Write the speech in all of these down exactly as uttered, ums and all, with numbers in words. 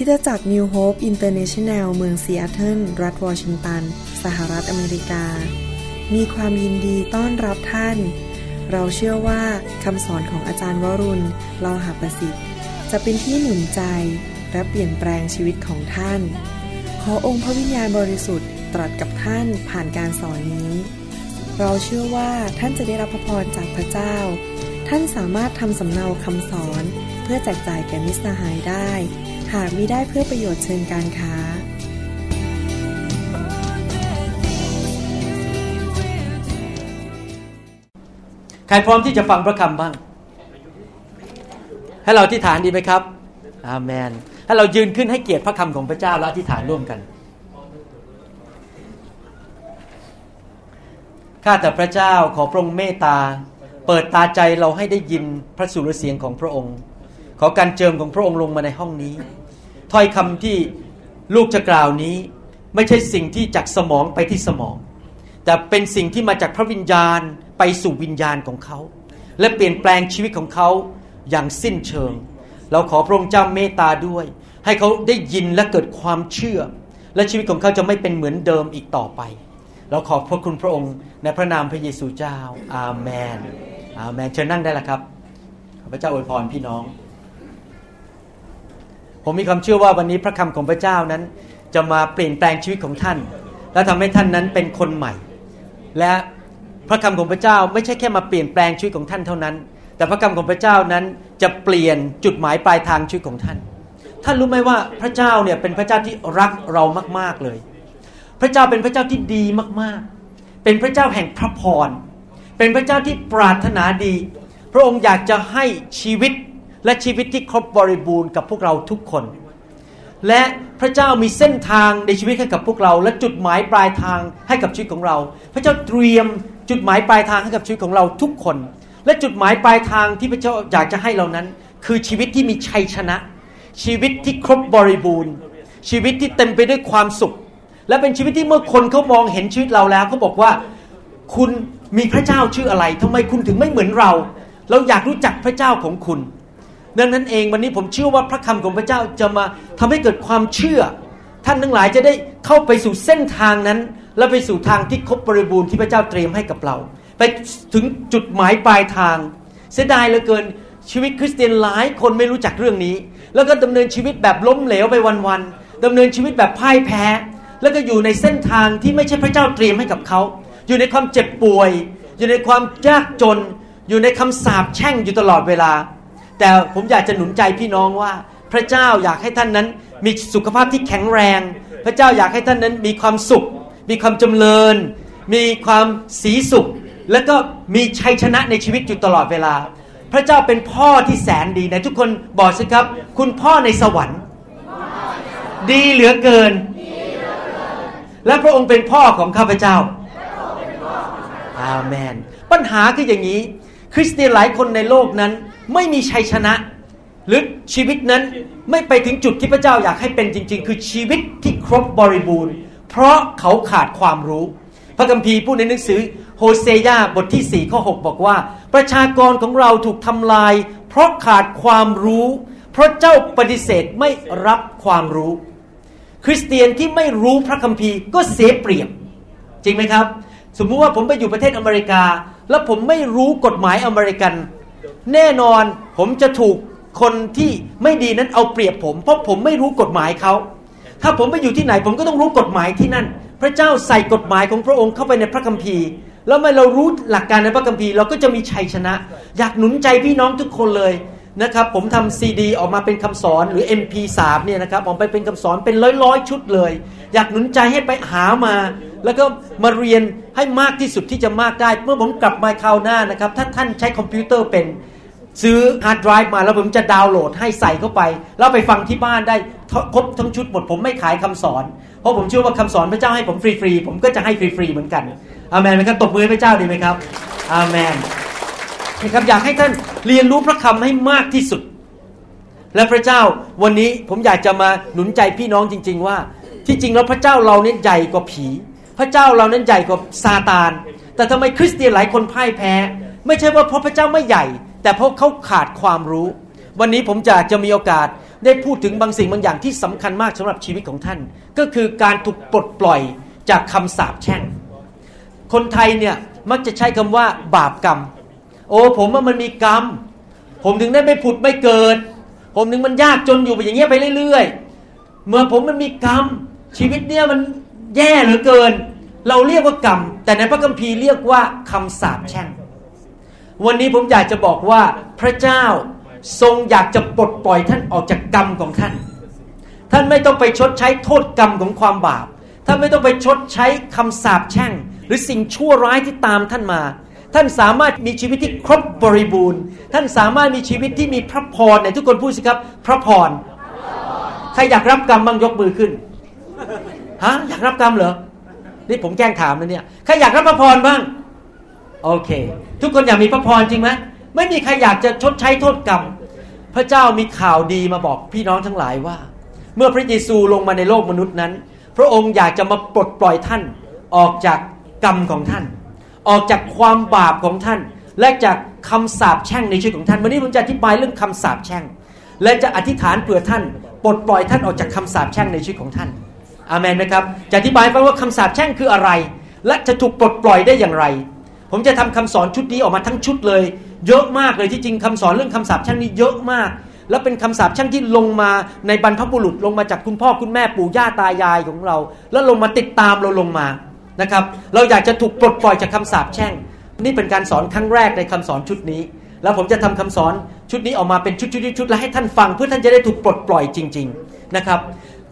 คริสตจักร New Hope International เมืองซีแอตเทิลรัฐวอชิงตันสหรัฐอเมริกามีความยินดีต้อนรับท่านเราเชื่อว่าคำสอนของอาจารย์วรุณลอหะประสิทธิ์จะเป็นที่หนุนใจและเปลี่ยนแปลงชีวิตของท่านขอองค์พระวิญญาณบริสุทธิ์ตรัสกับท่านผ่านการสอนนี้เราเชื่อว่าท่านจะได้รับพระพรจากพระเจ้าท่านสามารถทำสำเนาคำสอนเพื่อแจกจ่ายแก่มิตรสหายได้หากมิได้เพื่อประโยชน์เชิงการค้าใครพร้อมที่จะฟังพระคำบ้างให้เราอธิษฐานดีไหมครับอาเมนให้เรายืนขึ้นให้เกียรติพระคำของพระเจ้าและอธิษฐานร่วมกันข้าแต่พระเจ้าขอพระองค์เมตตาเปิดตาใจเราให้ได้ยินพระสุรเสียงของพระองค์ขอการเจิมของพระองค์ลงมาในห้องนี้ถ้อยคำที่ลูกจะกล่าวนี้ไม่ใช่สิ่งที่จากสมองไปที่สมองแต่เป็นสิ่งที่มาจากพระวิญญาณไปสู่วิญญาณของเขาและเปลี่ยนแปลงชีวิตของเขาอย่างสิ้นเชิงเราขอพระองค์เจ้าเมตตาด้วยให้เขาได้ยินและเกิดความเชื่อและชีวิตของเขาจะไม่เป็นเหมือนเดิมอีกต่อไปเราขอบพระคุณพระองค์ในพระนามพระเยซูเจ้าอาเมนอาเมนเชิญนั่งได้แล้วครับขอพระเจ้าอวยพรพี่น้องผมมีความเชื่อว่าวันนี้พระคำของพระเจ้านั้นจะมาเปลี่ยนแปลงชีวิตของท่านและทำให้ท่านนั้นเป็นคนใหม่และพระคำของพระเจ้าไม่ใช่แค่มาเปลี่ยนแปลงชีวิตของท่านเท่านั้นแต่พระคำของพระเจ้านั้นจะเปลี่ยนจุดหมายปลายทางชีวิตของท่านท่านรู้ไหมว่าพระเจ้าเนี่ยเป็นพระเจ้าที่รักเรามากๆเลยพระเจ้าเป็นพระเจ้าที่ดีมากๆเป็นพระเจ้าแห่งพระพรเป็นพระเจ้าที่ปรารถนาดีพระองค์อยากจะให้ชีวิตและชีวิตที่ครบบริบูรณ์กับพวกเราทุกคนและพระเจ้ามีเส้นทางในชีวิตให้กับพวกเราและจุดหมายปลายทางให้กับชีวิตของเราพระเจ้าเตรียมจุดหมายปลายทางให้กับชีวิตของเราทุกคนและจุดหมายปลายทางที่พระเจ้าอยากจะให้เรานั้นคือชีวิตที่มีชัยชนะชีวิตที่ครบบริบูรณ์ชีวิตที่เต็มไปด้วยความสุขและเป็นชีวิตที่เมื่อคนเขามองเห็นชีวิตเราแล้วเขาบอกว่าคุณมีพระเจ้าชื่ออะไรทำไมคุณถึงไม่เหมือนเราเราอยากรู้จักพระเจ้าของคุณดังนั้นเองวันนี้ผมเชื่อว่าพระคำของพระเจ้าจะมาทำให้เกิดความเชื่อท่านทั้งหลายจะได้เข้าไปสู่เส้นทางนั้นและไปสู่ทางที่ครบบริบูรณ์ที่พระเจ้าเตรียมให้กับเราไปถึงจุดหมายปลายทางเสียดายเหลือเกินชีวิตคริสเตียนหลายคนไม่รู้จักเรื่องนี้แล้วก็ดำเนินชีวิตแบบล้มเหลวไปวันๆดำเนินชีวิตแบบพ่ายแพ้แล้วก็อยู่ในเส้นทางที่ไม่ใช่พระเจ้าเตรียมให้กับเขาอยู่ในความเจ็บป่วยอยู่ในความยากจนอยู่ในคำสาปแช่งอยู่ตลอดเวลาแต่ผมอยากจะหนุนใจพี่น้องว่าพระเจ้าอยากให้ท่านนั้นมีสุขภาพที่แข็งแรงพระเจ้าอยากให้ท่านนั้นมีความสุขมีความจำเริญมีความสีสุขแล้วก็มีชัยชนะในชีวิตอยู่ตลอดเวลาพระเจ้าเป็นพ่อที่แสนดีนะทุกคนบอกสิครับคุณพ่อในสวรรค์ดีเหลือเกินและพระองค์เป็นพ่อของข้าพเจ้าอาเมนปัญหาคืออย่างนี้คริสเตียนหลายคนในโลกนั้นไม่มีชัยชนะหรือชีวิตนั้นไม่ไปถึงจุดที่พระเจ้าอยากให้เป็นจริงๆคือชีวิตที่ครบบริบูรณ์เพราะเขาขาดความรู้พระคัมภีร์พูดในหนังสือโฮเซยาบทที่สี่ข้อหกบอกว่าประชากรของเราถูกทำลายเพราะขาดความรู้เพราะเจ้าปฏิเสธไม่รับความรู้คริสเตียนที่ไม่รู้พระคัมภีร์ก็เสียเปรียบจริงไหมครับสมมุติว่าผมไปอยู่ประเทศอเมริกาแล้วผมไม่รู้กฎหมายอเมริกันแน่นอนผมจะถูกคนที่ไม่ดีนั้นเอาเปรียบผมเพราะผมไม่รู้กฎหมายเขาถ้าผมไปอยู่ที่ไหนผมก็ต้องรู้กฎหมายที่นั่นพระเจ้าใส่กฎหมายของพระองค์เข้าไปในพระคัมภีร์แล้วเมื่อเรารู้หลักการในพระคัมภีร์เราก็จะมีชัยชนะอยากหนุนใจพี่น้องทุกคนเลยนะครับผมทำซีดีออกมาเป็นคำสอนหรือ เอ็ม พี สาม เนี่ยนะครับผมไปเป็นคำสอนเป็นร้อยๆชุดเลยอยากหนุนใจให้ไปหามาแล้วก็มาเรียนให้มากที่สุดที่จะมากได้เมื่อผมกลับมาคราวหน้านะครับถ้าท่านใช้คอมพิวเตอร์เป็นซื้อฮาร์ดไดรฟ์มาแล้วผมจะดาวน์โหลดให้ใส่เข้าไปแล้วไปฟังที่บ้านได้ครบทั้งชุดหมดผมไม่ขายคำสอนเพราะผมเชื่อว่าคำสอนพระเจ้าให้ผมฟรีๆผมก็จะให้ฟรีๆเหมือนกันอาเมนไหมครับตบมือให้พระเจ้าดีไหมครับอาเมนนะครับอยากให้ท่านเรียนรู้พระคำให้มากที่สุดและพระเจ้าวันนี้ผมอยากจะมาหนุนใจพี่น้องจริงๆว่าที่จริงแล้วพระเจ้าเราเนี่ยใหญ่กว่าผีพระเจ้าเรานั้นใหญ่กว่าซาตานแต่ทำไมคริสเตียนหลายคนพ่ายแพ้ไม่ใช่ว่าเพราะพระเจ้าไม่ใหญ่แต่เพราะเขาขาดความรู้วันนี้ผมอยากจะมีโอกาส ได้พูดถึงบางสิ่งบางอย่างที่สำคัญมากสำหรับชีวิตของท่านก็คือการถูกปลดปล่อยจากคำสาปแช่งคนไทยเนี่ยมักจะใช้คำว่าบาปกรรมโอ้ผมว่ามันมีกรรมผมถึงได้ไม่ผุดไม่เกิดผมถึงมันยากจนอยู่ไปอย่างเงี้ยไปเรื่อยๆเมื่อผมมันมีกรรมชีวิตเนี่ยมันแย่เหลือเกินเราเรียกว่ากรรมแต่ในพระคัมภีร์เรียกว่าคำสาปแช่งวันนี้ผมอยากจะบอกว่าพระเจ้าทรงอยากจะปลดปล่อยท่านออกจากกรรมของท่านท่านไม่ต้องไปชดใช้โทษกรรมของความบาปท่านไม่ต้องไปชดใช้คำสาปแช่งหรือสิ่งชั่วร้ายที่ตามท่านมาท่านสามารถมีชีวิตที่ครบบริบูรณ์ท่านสามารถมีชีวิตที่มีพระพรเนี่ยทุกคนพูดสิครับพระพรใครอยากรับกรรมบ้างยกมือขึ้นฮะอยากรับกรรมเหรอนี่ผมแกล้งถามนะเนี่ยใครอยากรับพระพรบ้างโอเคทุกคนอยากมีพระพรจริงไหมไม่มีใครอยากจะชดใช้โทษกรรมพระเจ้ามีข่าวดีมาบอกพี่น้องทั้งหลายว่าเมื่อพระเยซูลงมาในโลกมนุษย์นั้นพระองค์อยากจะมาปลดปล่อยท่านออกจากกรรมของท่านออกจากความบาปของท่านและจากคำสาปแช่งในชีวิตของท่านวันนี้ผมจะอธิบายเรื่องคำสาปแช่งและจะอธิษฐานเผื่อท่านปลดปล่อยท่านออกจากคำสาปแช่งในชีวิตของท่านอาเมนไหมครับจะอธิบายว่าคำสาปแช่งคืออะไรและจะถูกปลดปล่อยได้อย่างไรผมจะทำคำสอนชุดนี้ออกมาทั้งชุดเลยเยอะมากเลยที่จริงคำสอนเรื่องคำสาปแช่งนี่เยอะมากและเป็นคำสาปแช่งที่ลงมาในบรรพบุรุษลงมาจากคุณพ่อคุณแม่ปู่ย่าตายายของเราแล้วลงมาติดตามเราลงมานะครับเราอยากจะถูกปลดปล่อยจากคำสาปแช่งนี่เป็นการสอนครั้งแรกในคำสอนชุดนี้แล้วผมจะทำคำสอนชุดนี้ออกมาเป็นชุดชุดชุดและให้ท่านฟังเพื่อท่านจะได้ถูกปลดปล่อยจริงๆนะครับ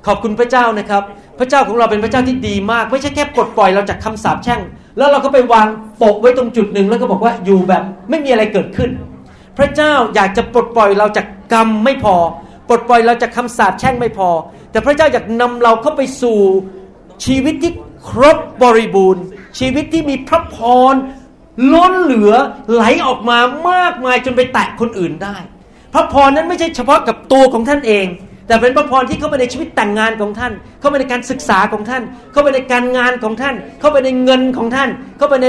ขอบคุณพระเจ้านะครับพระเจ้าของเราเป็นพระเจ้าที่ดีมากไม่ใช่แค่ปลดปล่อยเราจากคำสาปแช่งแล้วเราก็ไปวางโปะไว้ตรงจุดหนึ่งแล้วก็บอกว่าอยู่แบบไม่มีอะไรเกิดขึ้นพระเจ้าอยากจะปลดปล่อยเราจากกรรมไม่พอปลดปล่อยเราจากคำสาปแช่งไม่พอแต่พระเจ้าอยากนำเราเข้าไปสู่ชีวิตที่ครบบริบูรณ์ชีวิตที่มีพระพรล้นเหลือไหลออกมามากมายจนไปแตะคนอื่นได้พระพรนั้นไม่ใช่เฉพาะกับตัวของท่านเองแต่เป็นพระพรที่เข้าไปในชีวิตแต่งงานของท่านเข้าไปในการศึกษาของท่านเข้าไปในการงานของท่านเข้าไปในเงินของท่านเข้าไปใน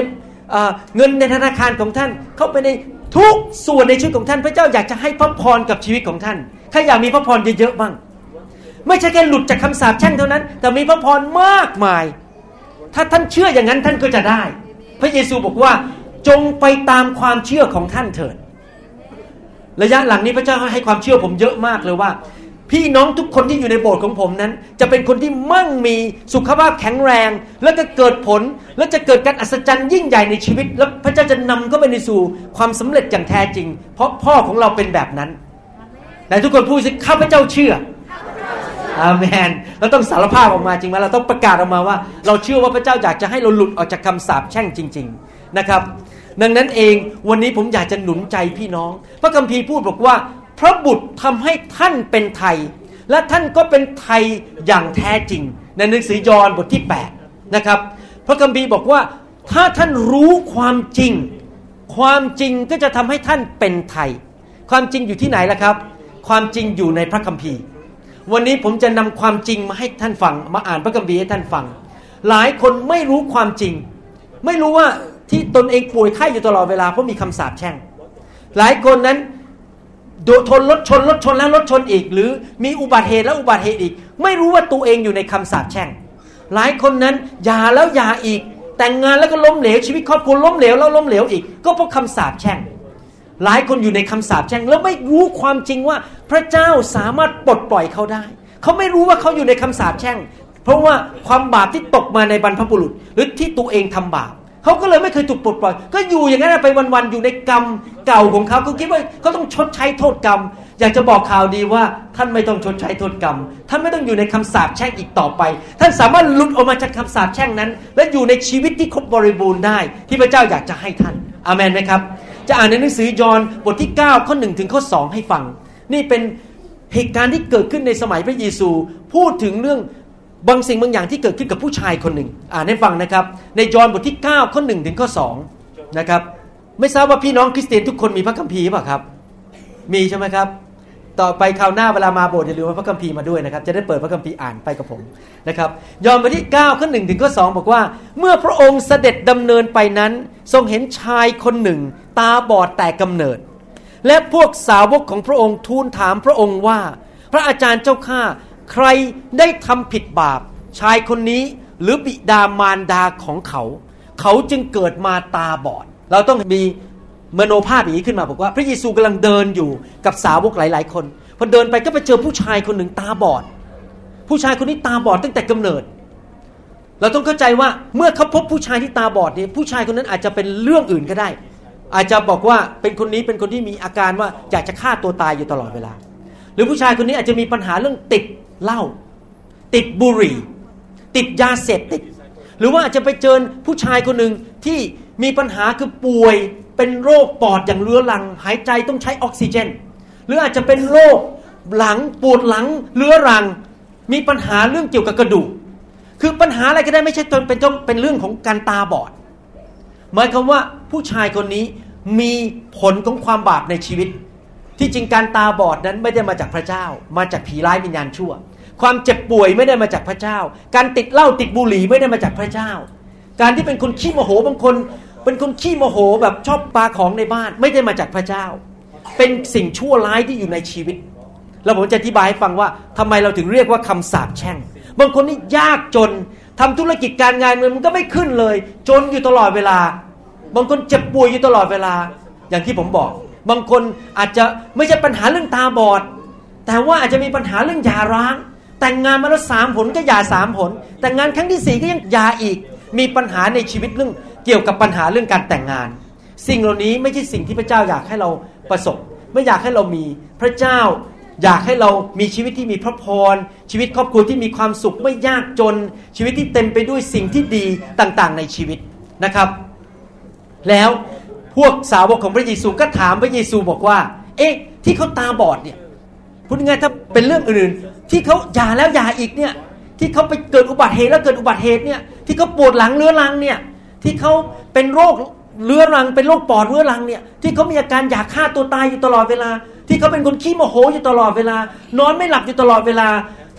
เอ่อเงินในธนาคารของท่านเข้าไปในทุกส่วนในชีวิตของท่านพระเจ้าอยากจะให้พระพรกับชีวิตของท่านใครอยากมีพระพรเยอะๆบ้างไม่ใช่แค่หลุดจากคำสาปแช่งเท่านั้นแต่มีพระพรมากมายถ้าท่านเชื่ออย่างนั้นท่านก็จะได้พระเยซูบอกว่าจงไปตามความเชื่อของท่านเถิดระยะหลังนี้พระเจ้าให้ความเชื่อผมเยอะมากเลยว่าพี่น้องทุกคนที่อยู่ในโบสถ์ของผมนั้นจะเป็นคนที่มั่งมีสุขภาพแข็งแรงแล้วก็เกิดผลและจะเกิดการอัศจรรย์ยิ่งใหญ่ในชีวิตและพระเจ้าจะนำเข้าไปในสู่ความสำเร็จอย่างแท้จริงเพราะพ่อของเราเป็นแบบนั้นไหนทุกคนพูดสิข้าพเจ้าเชื่ออาเมนเราต้องสารภาพออกมาจริงไหมเราต้องประกาศออกมาว่าเราเชื่อว่าพระเจ้าอยากจะให้เราหลุดออกจากคำสาปแช่งจริงๆนะครับดังนั้นเองวันนี้ผมอยากจะหนุนใจพี่น้องพระคัมภีร์พูดบอกว่าพระบุตรทำให้ท่านเป็นไทยและท่านก็เป็นไทยอย่างแท้จริงในหนังสือยอห์นบทที่แปดนะครับพระคัมภีร์บอกว่าถ้าท่านรู้ความจริงความจริงก็จะทำให้ท่านเป็นไทยความจริงอยู่ที่ไหนล่ะครับความจริงอยู่ในพระคัมภีร์วันนี้ผมจะนำความจริงมาให้ท่านฟังมาอ่านพระคัมภีร์ให้ท่านฟังหลายคนไม่รู้ความจริงไม่รู้ว่าที่ตนเองป่วยไข้อยู่ตลอดเวลาเพราะมีคำสาปแช่งหลายคนนั้นโดนชนรถชนรถชนแล้วรถชนอีกหรือมีอุบัติเหตุแล้วอุบัติเหตุอีกไม่รู้ว่าตัวเองอยู่ในคำสาปแช่งหลายคนนั้นหย่าแล้วหย่าอีกแต่งงานแล้วก็ล้มเหลวชีวิตครอบครัวล้มเหลวแล้วล้มเหลวอีกก็เพราะคำสาปแช่งหลายคนอยู่ในคำสาปแช่งแล้วไม่รู้ความจริงว่าพระเจ้าสามารถปลดปล่อยเขาได้เขาไม่รู้ว่าเขาอยู่ในคำสาปแช่งเพราะว่าความบาปที่ตกมาในบรรพบุรุษหรือที่ตัวเองทำบาปเขาก็เลยไม่เคยถูกปลดปล่อยก็อยู่อย่างนั้นไปวันๆอยู่ในกรรมเก่าของเขาก็คิดว่าเขาต้องชดใช้โทษกรรมอยากจะบอกข่าวดีว่าท่านไม่ต้องชดใช้โทษกรรมท่านไม่ต้องอยู่ในคำสาปแช่งอีกต่อไปท่านสามารถหลุดออกมาจากคำสาปแช่งนั้นและอยู่ในชีวิตที่ครบบริบูรณ์ได้ที่พระเจ้าอยากจะให้ท่านอาเมนไหมครับจะอ่านในหนังสือยอห์นบทที่เก้าข้อหนึ่งถึงข้อสองให้ฟังนี่เป็นเหตุการณ์ที่เกิดขึ้นในสมัยพระเยซูพูดถึงเรื่องบางสิ่งบางอย่างที่เกิดขึ้นกับผู้ชายคนหนึ่งอ่านให้ฟังนะครับในยอห์นบทที่เก้าข้อหนึ่งถึงข้อสองนะครับไม่ทราบว่าพี่น้องคริสเตียนทุกคนมีพระคัมภีร์ป่ะครับมีใช่ไหมครับต่อไปคราวหน้าเวลามาโบสถ์อย่าลืมเอาพระคัมภีร์มาด้วยนะครับจะได้เปิดพระคัมภีร์อ่านไปกับผมนะครับยอห์นบทที่เก้าข้อหนึ่งถึงข้อสองบอกว่าเมื่อพระองค์เสด็จดำเนินไปนั้นทรงเห็นชายคนหนึ่งตาบอดแต่กำเนิดและพวกสาวกของพระองค์ทูลถามพระองค์ว่า พระอาจารย์เจ้าข้าใครได้ทำผิดบาปชายคนนี้หรือบิดามารดาของเขาเขาจึงเกิดมาตาบอดเราต้องมีมโนภาพอย่างนี้ขึ้นมาบอกว่าพระเยซูกำลังเดินอยู่กับสาวกหลายๆคนพอเดินไปก็ไปเจอผู้ชายคนหนึ่งตาบอดผู้ชายคนนี้ตาบอดตั้งแต่กำเนิดเราต้องเข้าใจว่าเมื่อเขาพบผู้ชายที่ตาบอดเนี่ยผู้ชายคนนั้นอาจจะเป็นเรื่องอื่นก็ได้อาจจะบอกว่าเป็นคนนี้เป็นคนที่มีอาการว่าอยากจะฆ่าตัวตายอยู่ตลอดเวลาหรือผู้ชายคนนี้อาจจะมีปัญหาเรื่องติดเหล้าติดบุหรี่ติดยาเสพติดหรือว่าอาจจะไปเจอผู้ชายคนหนึ่งที่มีปัญหาคือป่วยเป็นโรคปอดอย่างเรื้อรังหายใจต้องใช้ออกซิเจนหรืออาจจะเป็นโรคหลังปวดหลังเรื้อรังมีปัญหาเรื่องเกี่ยวกับกระดูกคือปัญหาอะไรก็ได้ไม่ใช่เป็นต้องเป็นเรื่องของการตาบอดหมายความว่าผู้ชายคนนี้มีผลของความบาปในชีวิตที่จริงการตาบอดนั้นไม่ได้มาจากพระเจ้ามาจากผีร้ายวิญญาณชั่วความเจ็บป่วยไม่ได้มาจากพระเจ้าการติดเหล้าติดบุหรี่ไม่ได้มาจากพระเจ้าการที่เป็นคนขี้โมโหบางคนเป็นคนขี้โมโหแบบชอบปาของในบ้านไม่ได้มาจากพระเจ้าเป็นสิ่งชั่วร้ายที่อยู่ในชีวิตแล้วผมจะอธิบายให้ฟังว่าทำไมเราถึงเรียกว่าคำสาปแช่งบางคนนี่ยากจนทำธุรกิจการงานมันก็ไม่ขึ้นเลยจนอยู่ตลอดเวลาบางคนเจ็บป่วยอยู่ตลอดเวลาอย่างที่ผมบอกบางคนอาจจะไม่ใช่ปัญหาเรื่องตาบอดแต่ว่าอาจจะมีปัญหาเรื่องหย่าร้างแต่งงานมาแล้วสามผลก็หย่าสามผลแต่งงานครั้งที่สี่ก็ยังหย่าอีกมีปัญหาในชีวิตเรื่องเกี่ยวกับปัญหาเรื่องการแต่งงานสิ่งเหล่านี้ไม่ใช่สิ่งที่พระเจ้าอยากให้เราประสบไม่อยากให้เรามีพระเจ้าอยากให้เรามีชีวิตที่มีพระพรชีวิตครอบครัวที่มีความสุขไม่ยากจนชีวิตที่เต็มไปด้วยสิ่งที่ดีต่างๆในชีวิตนะครับแล้วพวกสาวกของพระเยซูก็ถามพระเยซูบอกว่าเอ๊ะที่เขาตาบอดเนี่ยพูดง่ายถ้าเป็นเรื่องอื่นที่เขาหย่าแล้วหย่าอีกเนี่ยที่เขาไปเกิดอุบัติเหตุแล้วเกิดอุบัติเหตุเนี่ยที่เขาปวดหลังเรื้อรังเนี่ยที่เขาเป็นโรคเรื้อรังเป็นโรคปอดเรื้อรังเนี่ยที่เขามีอาการอยากฆ่าตัวตายอยู่ตลอดเวลาที่เขาเป็นคนขี้โมโหอยู่ตลอดเวลานอนไม่หลับอยู่ตลอดเวลา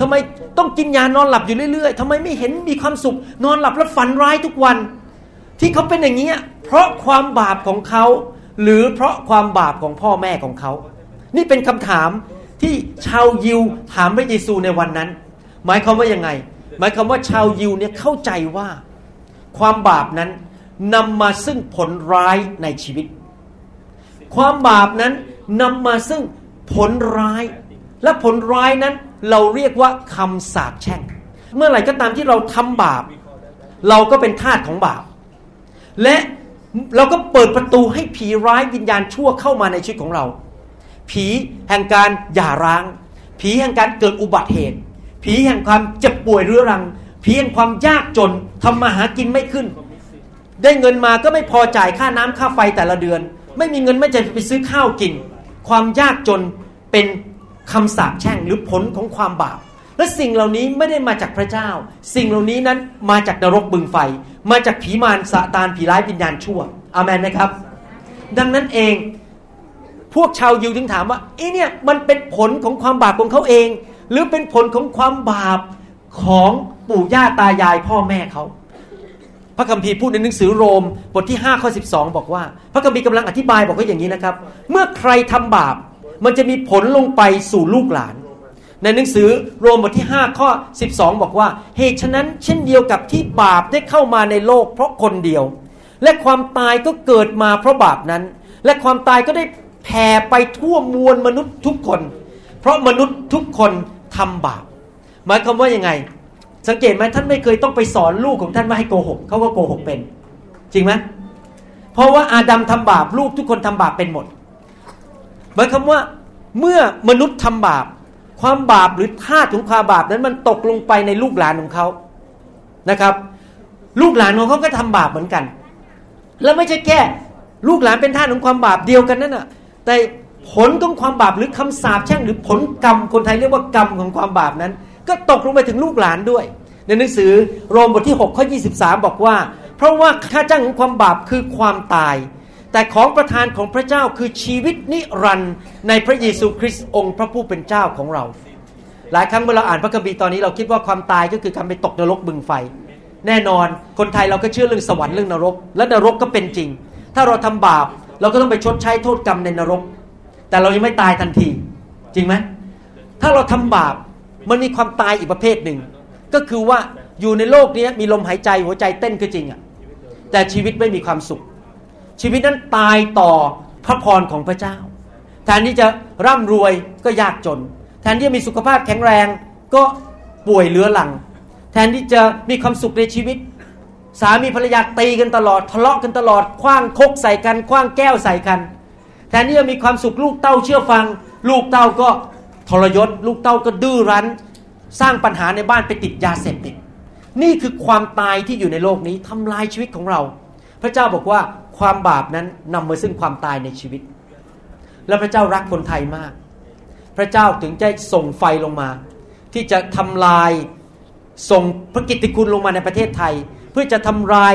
ทำไมต้องกินยานอนหลับอยู่เรื่อยๆทำไมไม่เห็นมีความสุขนอนหลับแล้วฝันร้ายทุกวันที่เขาเป็นอย่างนี้เพราะความบาปของเขาหรือเพราะความบาปของพ่อแม่ของเขานี่เป็นคำถามที่ชาวยิวถามพระเยซูในวันนั้นหมายความว่ายังไงหมายความว่าชาวยิวเนี่ยเข้าใจว่าความบาปนั้นนำมาซึ่งผลร้ายในชีวิตความบาปนั้นนำมาซึ่งผลร้ายและผลร้ายนั้นเราเรียกว่าคำสาปแช่งเมื่อไหร่ก็ตามที่เราทำบาปเราก็เป็นทาสของบาปและเราก็เปิดประตูให้ผีร้ายวิญญาณชั่วเข้ามาในชีวิตของเราผีแห่งการหย่าร้างผีแห่งการเกิดอุบัติเหตุผีแห่งความเจ็บป่วยเรื้อรังผีแห่งความยากจนทำมาหากินไม่ขึ้นได้เงินมาก็ไม่พอจ่ายค่าน้ำค่าไฟแต่ละเดือนไม่มีเงินไม่จะไปซื้อข้าวกินความยากจนเป็นคำสาปแช่งหรือผลของความบาปและสิ่งเหล่านี้ไม่ได้มาจากพระเจ้าสิ่งเหล่านี้นั้นมาจากนรกบึงไฟมาจากผีมารซาตานผีร้ายวิญญาณชั่วอาเมนไหมครับดังนั้นเองพวกชาวยิวถึงถามว่าไอ้เนี่ยมันเป็นผลของความบาปของเขาเองหรือเป็นผลของความบาปของปู่ย่าตายายพ่อแม่เขาพระคัมภีร์พูดในหนังสือโรมบทที่ห้าข้อสิบสองบอกว่าพระคัมภีร์กำลังอธิบายบอกว่าอย่างนี้นะครับเมื่อใครทำบาปมันจะมีผลลงไปสู่ลูกหลานในหนังสือโรมบทที่ห้าข้อสิบสองบอกว่าเหตุฉะนั้นเช่นเดียวกับที่บาปได้เข้ามาในโลกเพราะคนเดียวและความตายก็เกิดมาเพราะบาปนั้นและความตายก็ได้แผ่ไปทั่วมวลมนุษย์ทุกคนเพราะมนุษย์ทุกคนทำบาปหมายความว่ายังไงสังเกตไหมท่านไม่เคยต้องไปสอนลูกของท่านว่าให้โกหกเขาก็โกหกเป็นจริงไหมเพราะว่าอาดัมทำบาปลูกทุกคนทำบาปเป็นหมดหมายความว่าเมื่อมนุษย์ทำบาปความบาปหรือธาตุของความบาปนั้นมันตกลงไปในลูกหลานของเขานะครับลูกหลานของเขาก็ทำบาปเหมือนกันแล้วไม่ใช่แค่ลูกหลานเป็นธาตุของความบาปเดียวกันนั่นน่ะแต่ผลของความบาปหรือคำสาปแช่งหรือผลกรรมคนไทยเรียกว่ากรรมของความบาปนั้นก็ตกลงไปถึงลูกหลานด้วยในหนังสือโรมบทที่หกข้อยี่สิบสามบอกว่าเพราะว่าค่าจ้างของความบาปคือความตายแต่ของประทานของพระเจ้าคือชีวิตนิรันดร์ในพระเยซูคริสต์องค์พระผู้เป็นเจ้าของเราหลายครั้งเวลาอ่านพระคัมภีร์ตอนนี้เราคิดว่าความตายก็คือการไปตกนรกบึงไฟแน่นอนคนไทยเราก็เชื่อเรื่องสวรรค์เรื่องนรกและนรกก็เป็นจริงถ้าเราทำบาปเราก็ต้องไปชดใช้โทษกรรมในนรกแต่เรายังไม่ตายทันทีจริงไหม ถ้าเราทำบาปมันมีความตายอีกประเภทหนึ่งก็คือว่าอยู่ในโลกนี้มีลมหายใจหัวใจเต้นก็จริงอ่ะแต่ชีวิตไม่มีความสุขชีวิตนั้นตายต่อพระพรของพระเจ้าแทนที่จะร่ำรวยก็ยากจนแทนที่จะมีสุขภาพแข็งแรงก็ป่วยเรื้อรังแทนที่จะมีความสุขในชีวิตสามีภรรยาตีกันตลอดทะเลาะกันตลอดขว้างคกใส่กันขว้างแก้วใส่กันแทนที่จะมีความสุขลูกเต้าเชื่อฟังลูกเต้าก็ทรยศลูกเต้าก็ดื้อรั้นสร้างปัญหาในบ้านไปติดยาเสพติดนี่คือความตายที่อยู่ในโลกนี้ทำลายชีวิตของเราพระเจ้าบอกว่าความบาปนั้นนำมาซึ่งความตายในชีวิตและพระเจ้ารักคนไทยมากพระเจ้าถึงได้ส่งไฟลงมาที่จะทำลายส่งพระกิตติคุณลงมาในประเทศไทยเพื่อจะทำลาย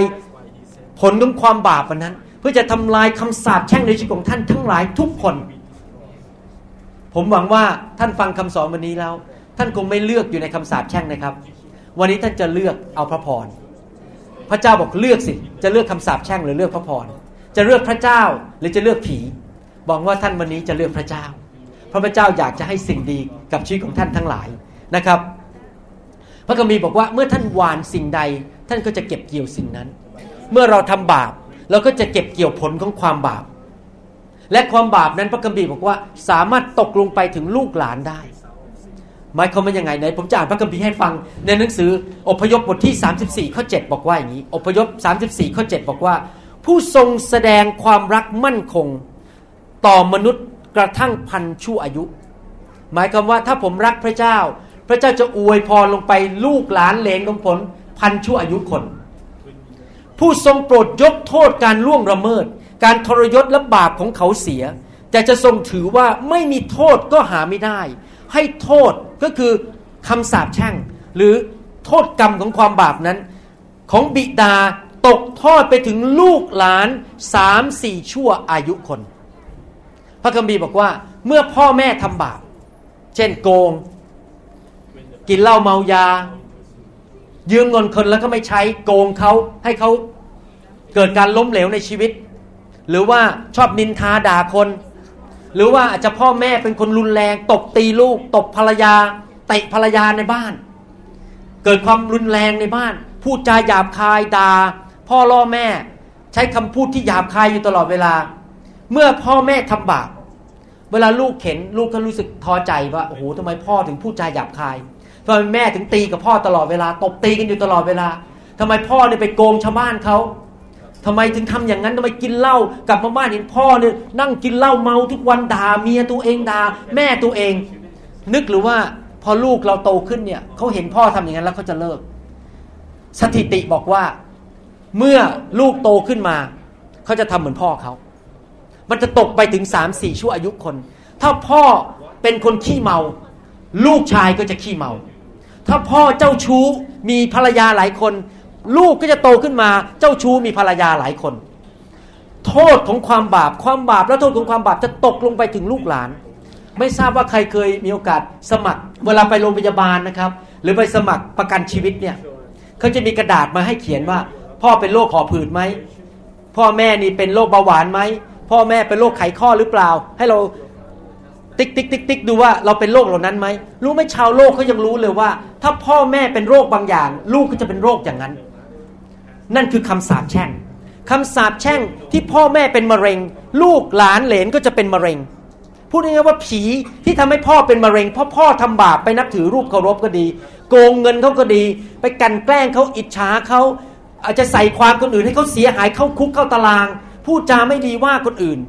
ผลของความบาปนั้นเพื่อจะทำลายคำสาปแช่งในชีวิตของท่านทั้งหลายทุกคนผมหวังว่าท่านฟังคำสอนวันนี้แล้วท่านคงไม่เลือกอยู่ในคำสาปแช่งนะครับวันนี้ท่านจะเลือกเอาพระพรพระเจ้าบอกเลือกสิจะเลือกคำสาปแช่งหรือเลือกพระพรจะเลือกพระเจ้าหรือจะเลือกผีบอกว่าท่านวันนี้จะเลือกพระเจ้าเพราะพระเจ้าอยากจะให้สิ่งดีกับชีวิตของท่านทั้งหลายนะครับพระคัมภีร์บอกว่าเมื่อท่านหว่านสิ่งใดท่านก็จะเก็บเกี่ยวสิ่งนั้นเมื่อเราทำบาปเราก็จะเก็บเกี่ยวผลของความบาปและความบาปนั้นพระคัมภีร์บอกว่าสามารถตกลงไปถึงลูกหลานได้หมายความว่ายังไงไหนผมจะอ่านพระคัมภีร์ให้ฟังในหนังสืออพยพบทที่สามสิบสี่ข้อเจ็ดบอกว่าอย่างนี้อพยพสามสิบสี่ข้อเจ็ดบอกว่าผู้ทรงแสดงความรักมั่นคงต่อมนุษย์กระทั่งพันชั่วอายุหมายความว่าถ้าผมรักพระเจ้าพระเจ้าจะอวยพรลงไปลูกหลานเหลนของผมพันชั่วอายุคนผู้ทรงโปรดยกโทษการล่วงละเมิดการทรยศและบาปของเขาเสียแต่จะทรงถือว่าไม่มีโทษก็หาไม่ได้ให้โทษก็คือคำสาปแช่งหรือโทษกรรมของความบาปนั้นของบิดาตกทอดไปถึงลูกหลาน สามถึงสี่ ชั่วอายุคนพระคัมภีร์บอกว่าเมื่อพ่อแม่ทำบาปเช่นโกงกินเหล้าเมายายืมเงินคนแล้วก็ไม่ใช้โกงเขาให้เขาเกิดการล้มเหลวในชีวิตหรือว่าชอบนินทาด่าคนหรือว่าอาจจะพ่อแม่เป็นคนรุนแรงตบตีลูกตบภรรยาเตะภรรยาในบ้านเกิดความรุนแรงในบ้านพูดจาหยาบคายด่าพ่อล่อแม่ใช้คำพูดที่หยาบคายอยู่ตลอดเวลาเมื่อพ่อแม่ทำบาปเวลาลูกเห็นลูกก็รู้สึกท้อใจว่าโอ้โหทำไมพ่อถึงพูดจาหยาบคายทำไมแม่ถึงตีกับพ่อตลอดเวลาตบตีกันอยู่ตลอดเวลาทำไมพ่อเนี่ยไปโกงชาวบ้านเขาทำไมถึงทำอย่างนั้นทำไมกินเหล้ากลับมาบ้านเห็นพ่อเนี่ยนั่งกินเหล้าเมาทุกวันด่าเมียตัวเองด่าแม่ตัวเองนึกหรือว่าพอลูกเราโตขึ้นเนี่ยเขาเห็นพ่อทำอย่างนั้นแล้วเขาจะเลิกสถิติบอกว่าเมื่อลูกโตขึ้นมาเขาจะทำเหมือนพ่อเขามันจะตกไปถึง สามถึงสี่ ชั่วอายุคนถ้าพ่อเป็นคนขี้เมาลูกชายก็จะขี้เมาถ้าพ่อเจ้าชู้มีภรรยาหลายคนลูกก็จะโตขึ้นมาเจ้าชู้มีภรรยาหลายคนโทษของความบาปความบาปและโทษของความบาปจะตกลงไปถึงลูกหลานไม่ทราบว่าใครเคยมีโอกาสสมัครเวลาไปโรงพยาบาลนะครับหรือไปสมัครประกันชีวิตเนี่ยเขาจะมีกระดาษมาให้เขียนว่าพ่อเป็นโรคหอบหืดไหมพ่อแม่นี่เป็นโรคเบาหวานไหมพ่อแม่เป็นโรคไขข้อหรือเปล่าให้เราติ๊กติ๊กติ๊กติ๊กดูว่าเราเป็นโรคเหล่านั้นไหมรู้ไหมชาวโลกเขายังรู้เลยว่าถ้าพ่อแม่เป็นโรคบางอย่างลูกก็จะเป็นโรคอย่างนั้นนั่นคือคำสาปแช่งคำสาปแช่งที่พ่อแม่เป็นมะเร็งลูกหลานเหลนก็จะเป็นมะเร็งพูดง่ายๆว่าผีที่ทำให้พ่อเป็นมะเร็งเพราะพ่อทำบาปไปนับถือรูปเคารพก็ดีโกงเงินเขาก็ดีไปกันแกล้งเขาอิจฉาเขาอาจจะใส่ความคนอื่นให้เขาเสียหายเข้าคุกเข้าตารางพูดจาไม่ดีว่าคนอื่น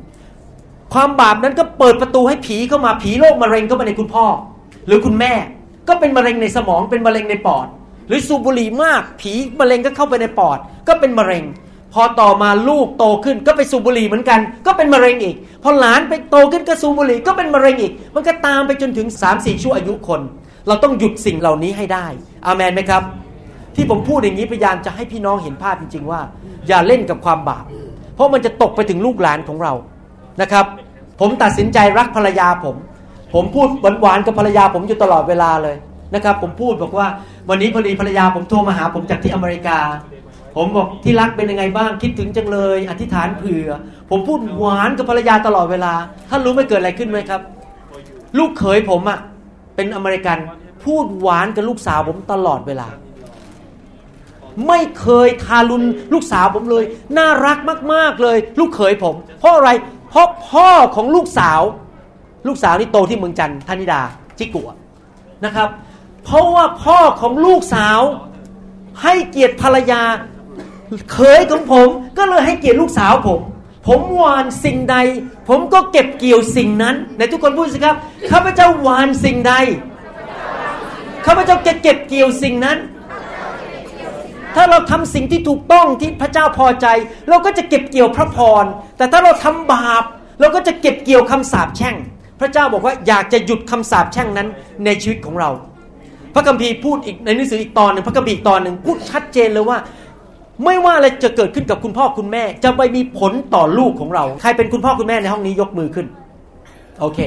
ความบาปนั้นก็เปิดประตูให้ผีเข้ามาผีโรคมะเร็งเข้ามาในคุณพ่อหรือคุณแม่ก็เป็นมะเร็งในสมองเป็นมะเร็งในปอดหรือสูบบุหรี่มากผีมะเร็งก็เข้าไปในปอดก็เป็นมะเร็งพอต่อมาลูกโตขึ้นก็ไปสูบบุหรี่เหมือนกันก็เป็นมะเร็งอีกพอหลานไปโตขึ้นก็สูบบุหรี่ก็เป็นมะเร็งอีกมันก็ตามไปจนถึง สามถึงสี่ ชั่วอายุคนเราต้องหยุดสิ่งเหล่านี้ให้ได้อาเมนไหมครับที่ผมพูดอย่างนี้พยายามจะให้พี่น้องเห็นภาพจริงๆว่าอย่าเล่นกับความบาปเพราะมันจะตกไปถึงลูกหลานของเรานะครับผมตัดสินใจรักภรรยาผมผมพูดหวานๆกับภรรยาผมอยู่ตลอดเวลาเลยนะครับผมพูดบอกว่าวันนี้พอดีภรรยาผมโทรมาหาผมจากที่อเมริกาผมบอกที่รักเป็นยังไงบ้างคิดถึงจังเลยอธิษฐานเผื่อผมพูดหวานกับภรรยาตลอดเวลาท่านรู้ไม่เกิดอะไรขึ้นไหมครับลูกเขยผมอ่ะ เป็นอเมริกันพูดหวานกับลูกสาวผมตลอดเวลาไม่เคยทารุณลูกสาวผมเลยน่ารักมากๆเลยลูกเขยผมเพราะอะไรเพราะพ่อของลูกสาวลูกสาวนี่โตที่เมืองจันทร์ธนิดาจิกัวนะครับเพราะว่าพ่อของลูกสาวให้เกียรติภรรยาเขยของผมก็เลยให้เกียรติลูกสาวผมผมหวานสิ่งใดผมก็เก็บเกี่ยวสิ่งนั้นไหนทุกคนพูดสิครับข้าพเจ้าหวานสิ่งใดข้าพเจ้าจะเก็บเกี่ยวสิ่งนั้นถ้าเราทำสิ่งที่ถูกต้องที่พระเจ้าพอใจเราก็จะเก็บเกี่ยวพระพรแต่ถ้าเราทำบาปเราก็จะเก็บเกี่ยวคำสาปแช่งพระเจ้าบอกว่าอยากจะหยุดคำสาปแช่งนั้นในชีวิตของเราพระคัมภีร์พูดอีกในหนังสืออีกตอนนึงพระคัมภีร์อีกตอนนึงพูดชัดเจนเลยว่าไม่ว่าอะไรจะเกิดขึ้นกับคุณพ่อคุณแม่จะไปมีผลต่อลูกของเราใครเป็นคุณพ่อคุณแม่ในห้องนี้ยกมือขึ้นโอเค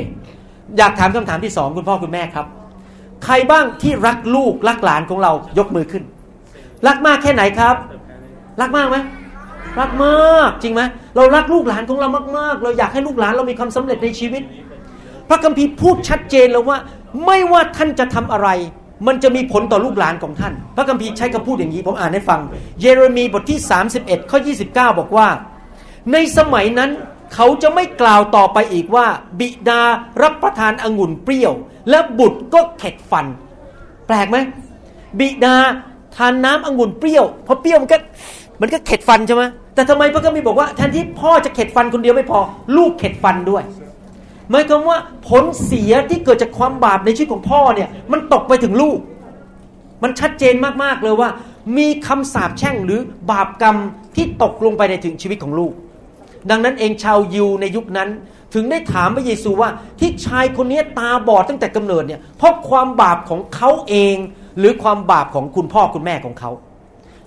อยากถามคำถามที่สองคุณพ่อคุณแม่ครับใครบ้างที่รักลูกรักหลานของเรายกมือขึ้นรักมากแค่ไหนครับรักมากไหมรักมากจริงไหมเรารักลูกหลานของเรามากๆเราอยากให้ลูกหลานเรามีความสำเร็จในชีวิตพระคัมภีร์พูดชัดเจนแล้วว่าไม่ว่าท่านจะทำอะไรมันจะมีผลต่อลูกหลานของท่านพระคัมภีร์ใช้คำพูดอย่างนี้ผมอ่านให้ฟังเยเรมีบทที่สามสิบเอ็ดข้อยี่สิบเก้าบอกว่าในสมัยนั้นเขาจะไม่กล่าวต่อไปอีกว่าบิดารับประทานองุ่นเปรี้ยวและบุตรก็เข็ดฟันแปลกไหมบิดาทานน้ำองุ่นเปรี้ยวพอเปรี้ยวมันก็มันก็เข็ดฟันใช่ไหมแต่ทำไมพระคัมภีร์บอกว่าแทนที่พ่อจะเข็ดฟันคนเดียวไม่พอลูกเข็ดฟันด้วยหมายความว่าผลเสียที่เกิดจากความบาปในชีวิตของพ่อเนี่ยมันตกไปถึงลูกมันชัดเจนมากๆเลยว่ามีคำสาปแช่งหรือบาปกรรมที่ตกลงไปในถึงชีวิตของลูกดังนั้นเองชาวยิวในยุคนั้นถึงได้ถามพระเยซูว่าที่ชายคนนี้ตาบอดตั้งแต่กำเนิดเนี่ยเพราะความบาปของเขาเองหรือความบาปของคุณพ่อคุณแม่ของเขา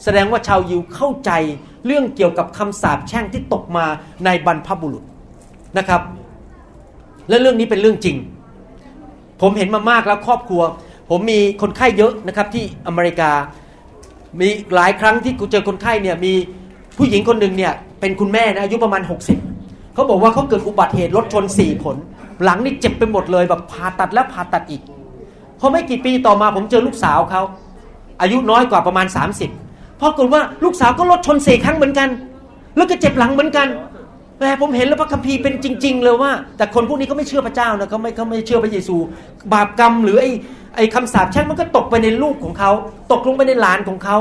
แสดงว่าชาวยิวเข้าใจเรื่องเกี่ยวกับคำสาปแช่งที่ตกมาในบรรพบุรุษนะครับและเรื่องนี้เป็นเรื่องจริงผมเห็นมามากแล้วครอบครัวผมมีคนไข้เยอะนะครับที่อเมริกามีหลายครั้งที่กูเจอคนไข้เนี่ยมีผู้หญิงคนหนึ่งเนี่ยเป็นคุณแม่นะอายุประมาณหกสิบเขาบอกว่าเขาเกิดอุบัติเหตุรถชนสี่คนหลังนี่เจ็บไปหมดเลยแบบผ่าตัดแล้วผ่าตัดอีกพอไม่กี่ปีต่อมาผมเจอลูกสาวเขาอายุน้อยกว่าประมาณสามสิบพอกลัวว่าลูกสาวก็รถชนสี่ครั้งเหมือนกันแล้วก็เจ็บหลังเหมือนกันแม่ผมเห็นแล้วพระคัมภีร์เป็นจริงๆเลยว่าแต่คนพวกนี้ก็ไม่เชื่อพระเจ้านะเขาไม่เขาไม่เชื่อพระเยซูบาปกรรมหรือไอ้ไอ้คำสาปแช่งมันก็ตกไปในลูกของเขาตกลงไปในหลานของเขา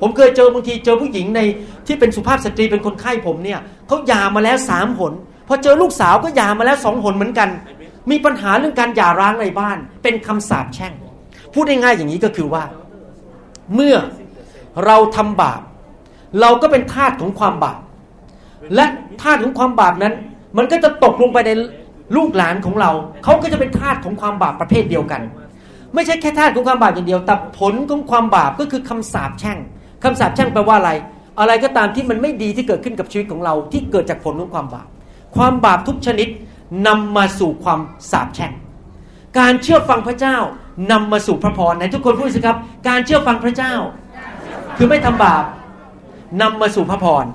ผมเคยเจอบางทีเจอผู้หญิงในที่เป็นสุภาพสตรีเป็นคนไข้ผมเนี่ยเขาหย่ามาแล้วสามหนพอเจอลูกสาวก็หย่ามาแล้วสองหนเหมือนกันมีปัญหาเรื่องการหย่าร้างในบ้านเป็นคำสาปแช่งพูดง่ายๆอย่างนี้ก็คือว่าเมื่อเราทำบาปเราก็เป็นทาสของความบาปและธาตุของความบาปนั้นมันก็จะตกลงไปในลูกหลานของเราเขาก็จะเป็นธาตุของความบาปประเภทเดียวกันไม่ใช่แค่ธาตุของความบาปอย่างเดียวแต่ผลของความบาปก็คือคำสาปแช่งคำสาปแช่งแปลว่าอะไรอะไรก็ตามที่มันไม่ดีที่เกิดขึ้นกับชีวิตของเราที่เกิดจากผลของความบาปความบาปทุกชนิดนำมาสู่ความสาปแช่งการเชื่อฟังพระเจ้านำมาสู่พระพรไหนทุกคนพูดสิครับการเชื่อฟังพระเจ้าคือไม่ทำบาปนำมาสู่พระพร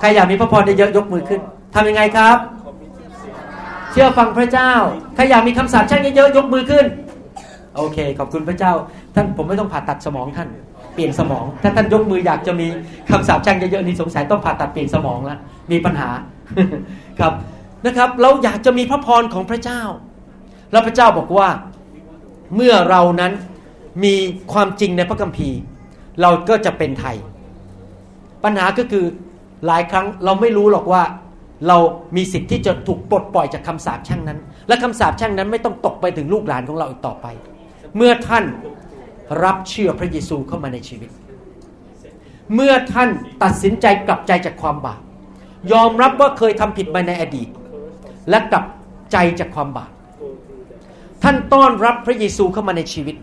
ใครอยากมีพระพรได้เยอะยกมือขึ้นทำยังไงครับเชื่อฟังพระเจ้าใครอยากมีคำสาปแช่งเยอะๆยกมือขึ้นโอเคขอบคุณพระเจ้าท่านผมไม่ต้องผ่าตัดสมองท่านเปลี่ยนสมองถ้าท่านยกมืออยากจะมีคำสาปแช่งเยอะๆนี่สงสัยต้องผ่าตัดเปลี่ยนสมองแล้วมีปัญหา ครับนะครับเราอยากจะมีพระพรของพระเจ้าแล้วพระเจ้าบอกว่าเมื่อเรานั้นมีความจริงในพระคัมภีร์เราก็จะเป็นไทยปัญหาก็คือหลายครั้งเราไม่รู้หรอกว่าเรามีสิทธิ์ที่จะถูกปลดปล่อยจากคำสาปแช่งนั้นและคำสาปแช่งนั้นไม่ต้องตกไปถึงลูกหลานของเราอีกต่อไปเมื่อท่านรับเชื่อพระเยซูเข้ามาในชีวิตเมื่อท่านตัดสินใจกลับใจจากความบาปยอมรับว่าเคยทำผิดมาในอดีตและกลับใจจากความบาปท่านต้อนรับพระเยซูเข้ามาในชีวิต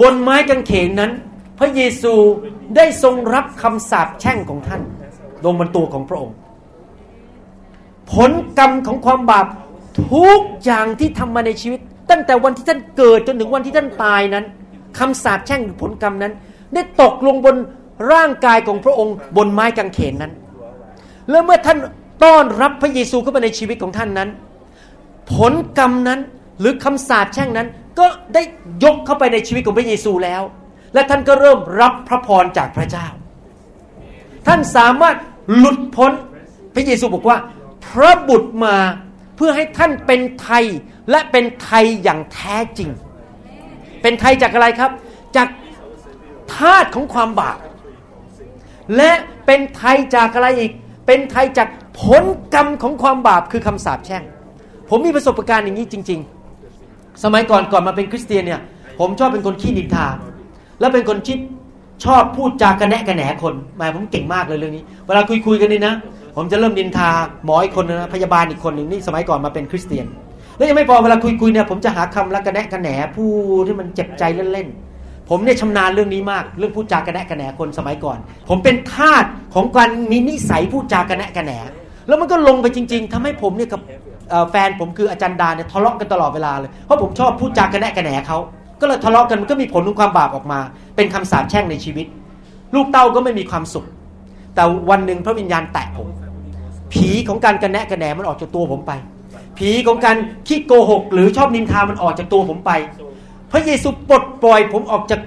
บนไม้กางเขนนั้นพระเยซูได้ทรงรับคำสาปแช่งของท่านลงบนตัวของพระองค์ผลกรรมของความบาปทุกอย่างที่ทำมาในชีวิตตั้งแต่วันที่ท่านเกิดจนถึงวันที่ท่านตายนั้นคำสาปแช่งหรือผลกรรมนั้นได้ตกลงบนร่างกายของพระองค์บนไม้กางเขนนั้นและเมื่อท่านต้อนรับพระเยซูเข้ามาในชีวิตของท่านนั้นผลกรรมนั้น หรือคำสาปแช่งนั้นก็ได้ยกเข้าไปในชีวิตของพระเยซูแล้วและท่านก็เริ่มรับพระพรจากพระเจ้าท่านสามารถหลุดพ้นพระเยซูบอกว่าพระบุตรมาเพื่อให้ท่านเป็นไทยและเป็นไทยอย่างแท้จริงเป็นไทยจากอะไรครับจากธาตุของความบาปและเป็นไทยจากอะไรอีกเป็นไทยจากผลกรรมของความบาปคือคำสาปแช่งผมมีประสบการณ์อย่างนี้จริงๆสมัยก่อนก่อนมาเป็นคริสเตียนเนี่ยผมชอบเป็นคนขี้นินทาและเป็นคนที่ชอบพูดจากระแนะกระแหนคนหมายผมเก่งมากเลยเรื่องนี้เวลาคุยๆกันนี่นะผมจะเริ่มนินทาหมออีกคนนะพยาบาลอีกคนนึงนี่สมัยก่อนมาเป็นคริสเตียนแล้วยังไม่พอเวลาคุยๆเนี่ยผมจะหาคำละกระแนะกระแหนพูดที่มันเจ็บใจเล่นๆผมเนี่ยชำนาญเรื่องนี้มากเรื่องพูดจากระแนะกระแหนคนสมัยก่อนผมเป็นทาสของการมีนิสัยพูดจากระแนะกระแหนแล้วมันก็ลงไปจริงๆทำให้ผมเนี่ยกับแฟนผมคืออาจารย์ดาเนี่ยทะเลาะกันตลอดเวลาเลยเพราะผมชอบพูดจากระแนะกระแหนเขาก็เลยทะเลาะกันมันก็มีผลของความบาปออกมาเป็นคำสาปแช่งในชีวิตลูกเต้าก็ไม่มีความสุขแต่วันนึงพระวิญญาณแตะผมผีของการกระแนะกระแหนมันออกจากตัวผมไปผีของการขี้โกหกหรือชอบนินทามันออกจากตัวผมไปพระเยซูปลดปล่อยผมออกจาก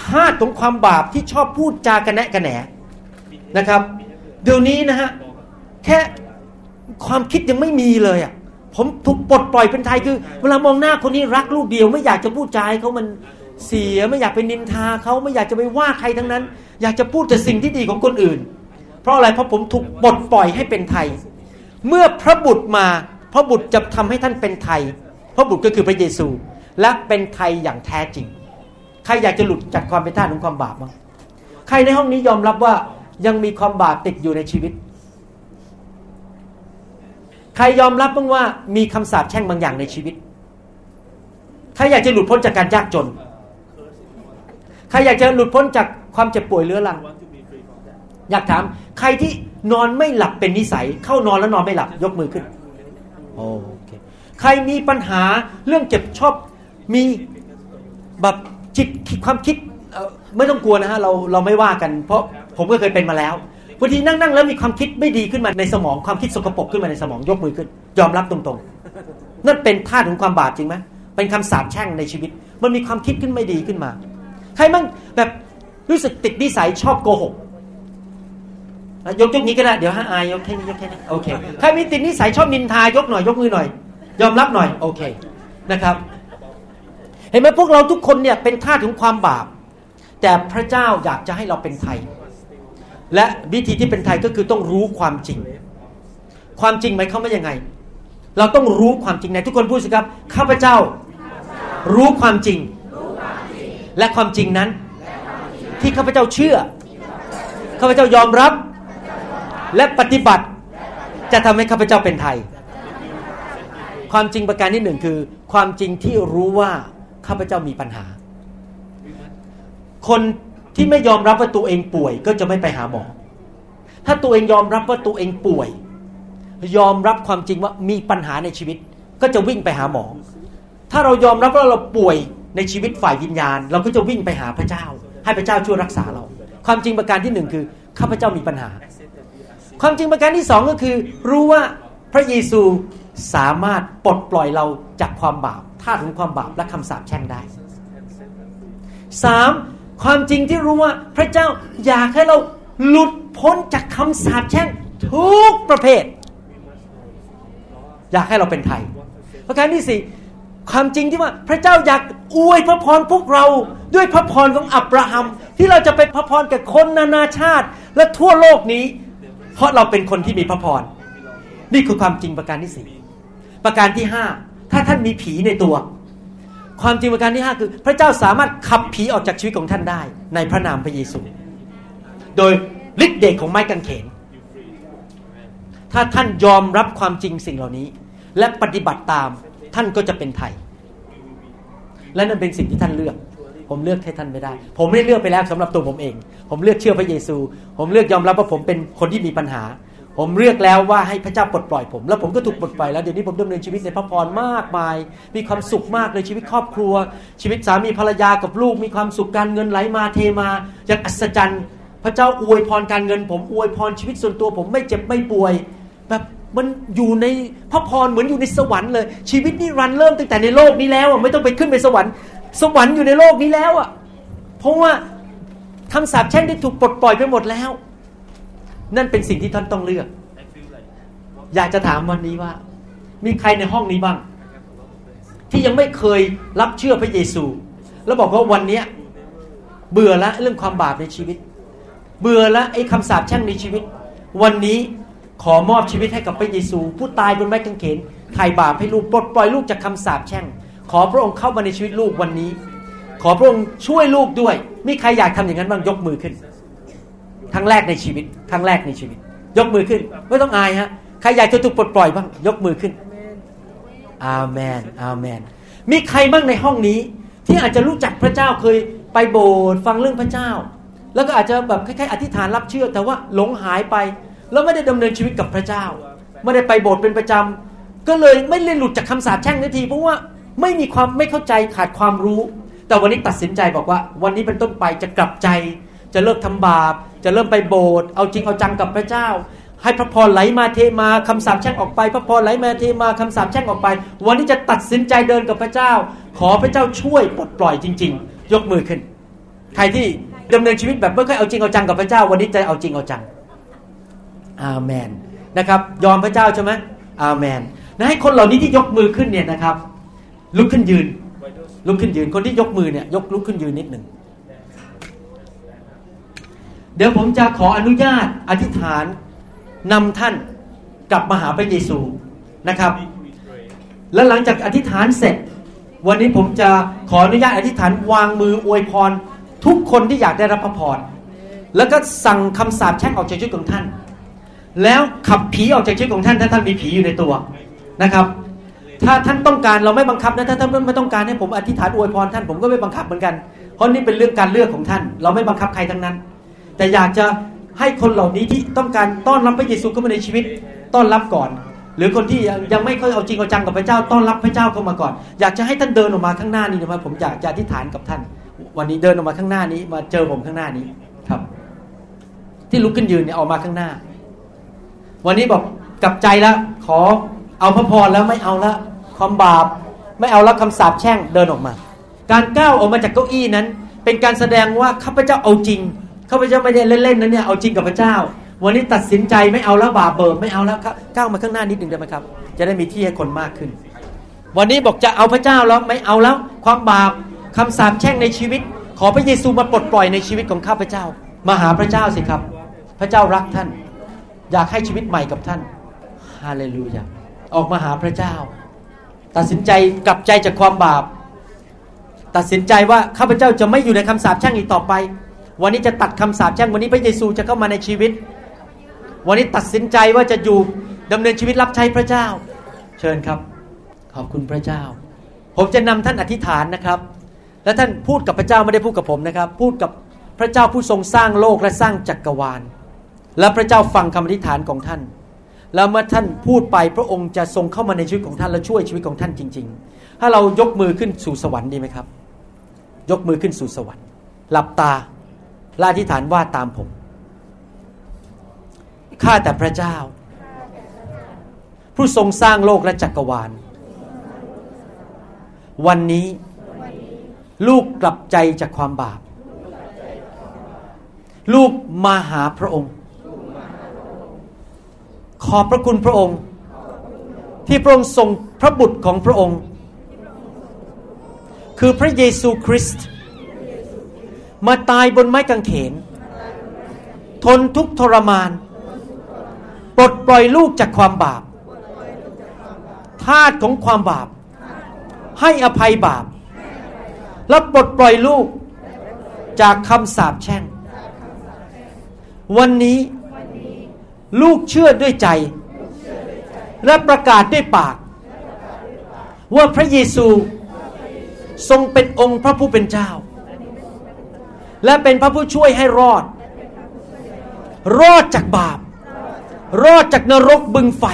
ธาตุของความบาปที่ชอบพูดจากระแนะกระแหนนะครับเดี๋ยวนี้นะฮะแค่ความคิดยังไม่มีเลยอ่ะผมถูกปลดปล่อยเป็นไทยคือเวลามองหน้าคนนี้รักลูกเดียวไม่อยากจะพูดจาให้เขามันเสียไม่อยากไปนินทาเขาไม่อยากจะไปว่าใครทั้งนั้นอยากจะพูดแต่สิ่งที่ดีของคนอื่นเพราะอะไรเพราะผมถูกปลดปล่อยให้เป็นไทยเมื่อพระบุตรมาพระบุตรจะทำให้ท่านเป็นไทยพระบุตรก็คือพระเยซูและเป็นไทยอย่างแท้จริงใครอยากจะหลุดจากความเป็นทาสของความบาปบ้างใครในห้องนี้ยอมรับว่ายังมีความบาปติดอยู่ในชีวิตใครยอมรับบ้างว่ามีคำสาปแช่งบางอย่างในชีวิตใครอยากจะหลุดพ้นจากการยากจนใครอยากจะหลุดพ้นจากความเจ็บป่วยเรื้อรังอยากถามใครที่นอนไม่หลับเป็นนิสัยเข้านอนแล้วนอนไม่หลับยกมือขึ้นโอเคใครมีปัญหาเรื่องเจ็บชอบมีแบบจิตความคิดไม่ต้องกลัวนะฮะเราเราไม่ว่ากันเพราะผมก็เคยเป็นมาแล้วบางทีนั่งๆแล้วมีความคิดไม่ดีขึ้นมาในสมองความคิดสกปรกขึ้นมาในสมองยกมือขึ้นยอมรับตรงๆนั่นเป็นธาตุของความบาปจริงไหมเป็นคำสาปแช่งในชีวิตมันมีความคิดขึ้นไม่ดีขึ้นมาใครมั่งแบบรู้สึกติดนิสัยชอบโกหกยกยกนี้ก็ได้เดี๋ยวฮะอายยกแค่นี้ยกแค่นี้โอเคใครมีติดนิสัยชอบนินทายกหน่อยยกมือหน่อยยอมรับหน่อยโอเคนะครับเห็นไหมพวกเราทุกคนเนี่ยเป็นธาตุของความบาปแต่พระเจ้าอยากจะให้เราเป็นไทยและวิธีที่เป็นไทยก็คือต้องรู้ความจริงความจริงหมายความว่ายังไงเราต้องรู้ความจริงไหนทุกคนพูดสิครับข้าพเจ้ารู้ความจริงและความจริงนั้นที่ข้าพเจ้าเชื่อข้าพเจ้ายอมรับและปฏิบัติจะทำให้ข้าพเจ้าเป็นไทยความจริงประการที่หนึ่งคือความจริงที่รู้ว่าข้าพเจ้ามีปัญหาคนที่ไม่ยอมรับว่าตัวเองป่วยก็จะไม่ไปหาหมอถ้าตัวเองยอมรับว่าตัวเองป่วยยอมรับความจริงว่ามีปัญหาในชีวิตก็จะวิ่งไปหาหมอถ้าเรายอมรับว่าเราป่วยในชีวิตฝ่ายวิญญาณเราก็จะวิ่งไปหาพระเจ้าให้พระเจ้าช่วยรักษาเราความจริงประการที่หนึ่งคือข้าพเจ้ามีปัญหาความจริงประการที่สองก็คือรู้ว่าพระเยซูสามารถปลดปล่อยเราจากความบาปธาตุของความบาปและคำสาปแช่งได้สามความจริงที่รู้ว่าพระเจ้าอยากให้เราหลุดพ้นจากคำสาปแช่งทุกประเภทอยากให้เราเป็นไทยประการที่สี่ความจริงที่ว่าพระเจ้าอยากอวยพระพรพวกเราด้วยพระพรของอับราฮัมที่เราจะเป็นพระพรกับคนนานาชาติและทั่วโลกนี้เพราะเราเป็นคนที่มีพระพรนี่คือความจริงประการที่สี่ประการที่ห้าถ้าท่านมีผีในตัวความจริงประการที่ห้าคือพระเจ้าสามารถขับผีออกจากชีวิตของท่านได้ในพระนามพระเยซูโดยฤทธิ์เดชของไม้กางเขนถ้าท่านยอมรับความจริงสิ่งเหล่านี้และปฏิบัติตามท่านก็จะเป็นไทยและนั่นเป็นสิ่งที่ท่านเลือกผมเลือกให้ท่านไม่ได้ผมไม่ได้เลือกไปแล้วสำหรับตัวผมเองผมเลือกเชื่อพระเยซูผมเลือกยอมรับว่าผมเป็นคนที่มีปัญหาผมเลือกแล้วว่าให้พระเจ้าปลดปล่อยผมแล้วผมก็ถูกปลดปล่อยแล้วเดี๋ยวนี้ผมดำเนินชีวิตในพระพรมากมายมีความสุขมากเลยชีวิตครอบครัวชีวิตสามีภรรยากับลูกมีความสุขการเงินไหลมาเทมาอย่างอัศจรรย์พระเจ้าอวยพรการเงินผมอวยพรชีวิตส่วนตัวผมไม่เจ็บไม่ป่วยแบบ มันอยู่ในพระพรเหมือนอยู่ในสวรรค์เลยชีวิตนี่รันเริ่มตั้งแต่ในโลกนี้แล้วอ่ะไม่ต้องไปขึ้นไปสวรรค์สวรรค์อยู่ในโลกนี้แล้วอ่ะเพราะว่าคำสาปแช่งได้ถูกปลดปล่อยไปหมดแล้วนั่นเป็นสิ่งที่ท่านต้องเลือกอยากจะถามวันนี้ว่ามีใครในห้องนี้บ้างที่ยังไม่เคยรับเชื่อพระเยซูแล้วบอกว่าวันนี้เบื่อละเรื่องความบาปในชีวิตเบื่อละไอ้คำสาปแช่งในชีวิตวันนี้ขอมอบชีวิตให้กับพระเยซูผู้ตายบนไม้กางเขนไถ่บาปให้ลูกปลดปล่อยลูกจากคำสาปแช่งขอพระองค์เข้ามาในชีวิตลูกวันนี้ขอพระองค์ช่วยลูกด้วยมีใครอยากทำอย่างนั้นบ้างยกมือขึ้นครั้งแรกในชีวิตครั้งแรกในชีวิตยกมือขึ้นไม่ต้องอายฮะใครอยากจะถูกปลดปล่อยบ้างยกมือขึ้นอาเมนอาเมนมีใครบ้างในห้องนี้ที่อาจจะรู้จักพระเจ้าเคยไปโบสถ์ฟังเรื่องพระเจ้าแล้วก็อาจจะแบบคล้ายๆอธิษฐานรับเชื่อแต่ว่าหลงหายไปแล้วไม่ได้ดำเนินชีวิตกับพระเจ้าไม่ได้ไปโบสถ์เป็นประจำก็เลยไม่ได้หลุดจากคำสาปแช่งนาทีเพราะว่าไม่มีความไม่เข้าใจขาดความรู้แต่วันนี้ตัดสินใจบอกว่าวันนี้เป็นต้นไปจะกลับใจจะเลิกทำบาปจะเริ่มไปโบสถ์เอาจริงเอาจังกับพระเจ้าให้พระพรไหลมาเทมาคำสาปแช่งออกไปพระพรไหลมาเทมาคำสาปแช่งออกไปวันนี้จะตัดสินใจเดินกับพระเจ้าขอพระเจ้าช่วยปลดปล่อยจริงๆยกมือขึ้นใครที่ดำเนินชีวิตแบบไม่ค่อยเอาจริงเอาจังกับพระเจ้าวันนี้จะเอาจริงเอาจังอาเมนนะครับยอมพระเจ้าใช่ไหมอาเมนนะให้คนเหล่านี้ที่ยกมือขึ้นเนี่ยนะครับลุกขึ้นยืนลุกขึ้นยืนคนที่ยกมือเนี่ยยกลุกขึ้นยืนนิดหนึ่งเดี๋ยวผมจะขออนุญาตอธิษฐานนำท่านกลับมาหาพระเยซูนะครับและหลังจากอธิษฐานเสร็จวันนี้ผมจะขออนุญาตอธิษฐานวางมืออวยพรทุกคนที่อยากได้รับพระพรแล้วก็สั่งคำสาปแช่งออกจากชีวิตของท่านแล้วขับผีออกจากชีวิตของท่านถ้าท่านมีผีอยู่ในตัวนะครับถ้าท่านต้องการเราไม่บังคับนะถ้าท่านไม่ต้องการให้ผมอธิษฐานอวยพรท่านผมก็ไม่บังคับเหมือนกันเพราะนี่เป็นเรื่องการเลือกของท่านเราไม่บังคับใครทั้งนั้นแต่อยากจะให้คนเหล่านี้ที่ต้องการต้อนรับพระเยซูเข้ามาในชีวิตต้อนรับก่อนหรือคนที่ยังไม่เคยเอาจริงเอาจังกับพระเจ้าต้อนรับพระเจ้าเข้ามาก่อนอยากจะให้ท่านเดินออกมาข้างหน้านี้นะครับผมอยากจะอธิษฐานกับท่านวันนี้เดินออกมาข้างหน้านี้มาเจอผมข้างหน้านี้ครับที่ลุกขึ้นยืนเนี่ยออกมาข้างหน้าวันนี้บอกกลับใจแล้วขอเอาพระพรแล้วไม่เอาละความบาปไม่เอาละคำสาปแช่งเดินออกมาการก้าวออกมาจากเก้าอี้นั้นเป็นการแสดงว่าข้าพเจ้าเอาจริงข้าพเจ้าไม่ได้เล่นๆนะเนี่ยเอาจริงกับพระเจ้าวันนี้ตัดสินใจไม่เอาละบาปเบิกไม่เอาละก้าวมาข้างหน้านิดนึงได้ไหมครับจะได้มีที่ให้คนมากขึ้นวันนี้บอกจะเอาพระเจ้าแล้วไม่เอาแล้วความบาปคำสาปแช่งในชีวิตขอพระเยซูมาปลดปล่อยในชีวิตของข้าพเจ้ามาหาพระเจ้าสิครับพระเจ้ารักท่านอยากให้ชีวิตใหม่กับท่านฮาเลลูยาออกมาหาพระเจ้าตัดสินใจกลับใจจากความบาปตัดสินใจว่าข้าพเจ้าจะไม่อยู่ในคำสาปแช่งอีกต่อไปวันนี้จะตัดคำสาปแช่งวันนี้พระเยซูจะเข้ามาในชีวิตวันนี้ตัดสินใจว่าจะอยู่ดำเนินชีวิตรับใช้พระเจ้าเชิญครับขอบคุณพระเจ้าผมจะนำท่านอธิษฐานนะครับและท่านพูดกับพระเจ้าไม่ได้พูดกับผมนะครับพูดกับพระเจ้าผู้ทรงสร้างโลกและสร้างจักรวาลและพระเจ้าฟังคำอธิษฐานของท่านแล้วเมื่อท่านพูดไปพระองค์จะทรงเข้ามาในชีวิตของท่านและช่วยชีวิตของท่านจริงๆถ้าเรายกมือขึ้นสู่สวรรค์ดีไหมครับยกมือขึ้นสู่สวรรค์หลับตาและอธิษฐานว่าตามผมข้าแต่พระเจ้าผู้ทรงสร้างโลกและจักรวาลวันนี้ลูกกลับใจจากความบาปลูกมาหาพระองค์ขอบพระคุณพระองค์ที่พระองค์ทรงพระบุตรของพระองค์คือพระเยซูคริสต์มาตายบนไม้กางเขนทนทุกข์ทรมานปลดปล่อยลูกจากความบาปทาสของความบาปให้อภัยบาปและปลดปล่อยลูกจากคำสาปแช่งวันนี้ลูกเชื่อด้วยใจและประกาศด้วยปากว่าพระเยซูทรงเป็นองค์พระผู้เป็นเจ้าและเป็นพระผู้ช่วยให้รอดรอดจากบาปรอดจากนรกบึงไฟ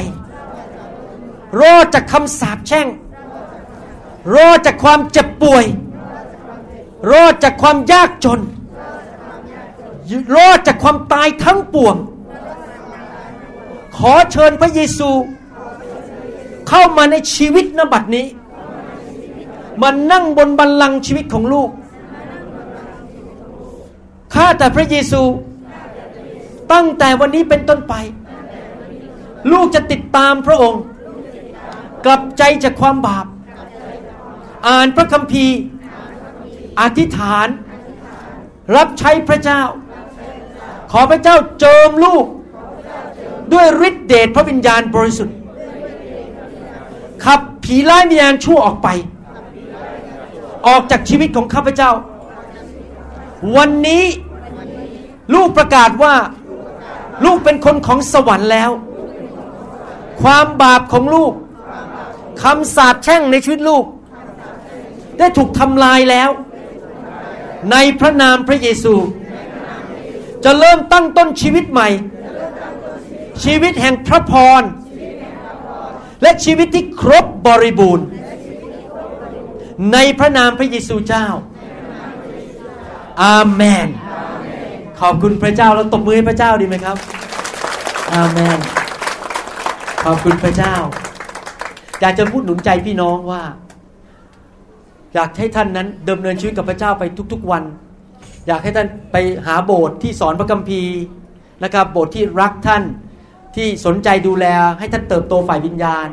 รอดจากคำสาปแช่งรอดจากความเจ็บป่วยรอดจากความยากจนรอดจากความตายทั้งปวงขอเชิญพระเยซู เข้ามาในชีวิตณบัดนี้มานั่งบนบัลลังก์ชีวิตของลูกข้าแต่พระเยซูตั้งแต่วันนี้เป็นต้นไปลูกจะติดตามพระองค์กลับใจจากความบาปอ่านพระคัมภีร์อธิษฐานรับใช้พระเจ้าขอพระเจ้าเจิมลูกด้วยฤทธิเดชพระวิญญาณบริสุทธิ์ขับผีร้ายวิญญาณชั่วออกไปออกจากชีวิตของข้าพเจ้าวันนี้ลูกประกาศว่าลูกเป็นคนของสวรรค์แล้วความบาปของลูกคำสาปแช่งในชีวิตลูกได้ถูกทำลายแล้วในพระนามพระเยซูจะเริ่มตั้งต้นชีวิตใหม่ชีวิตแห่งพระพรและชีวิตที่ครบบริบูรณ์ในพระนามพระเยซูเจ้าอาเมนขอบคุณพระเจ้าเราตบมือให้พระเจ้าดีไหมครับอาเมนขอบคุณพระเจ้าอยากจะพูดหนุนใจพี่น้องว่าอยากให้ท่านนั้นดำเนินชีวิตกับพระเจ้าไปทุกๆวันอยากให้ท่านไปหาโบสถ์ที่สอนพระคัมภีร์นะครับโบสถ์ที่รักท่านที่สนใจดูแลให้ท่านเติบโตฝ่ายวิญญาณ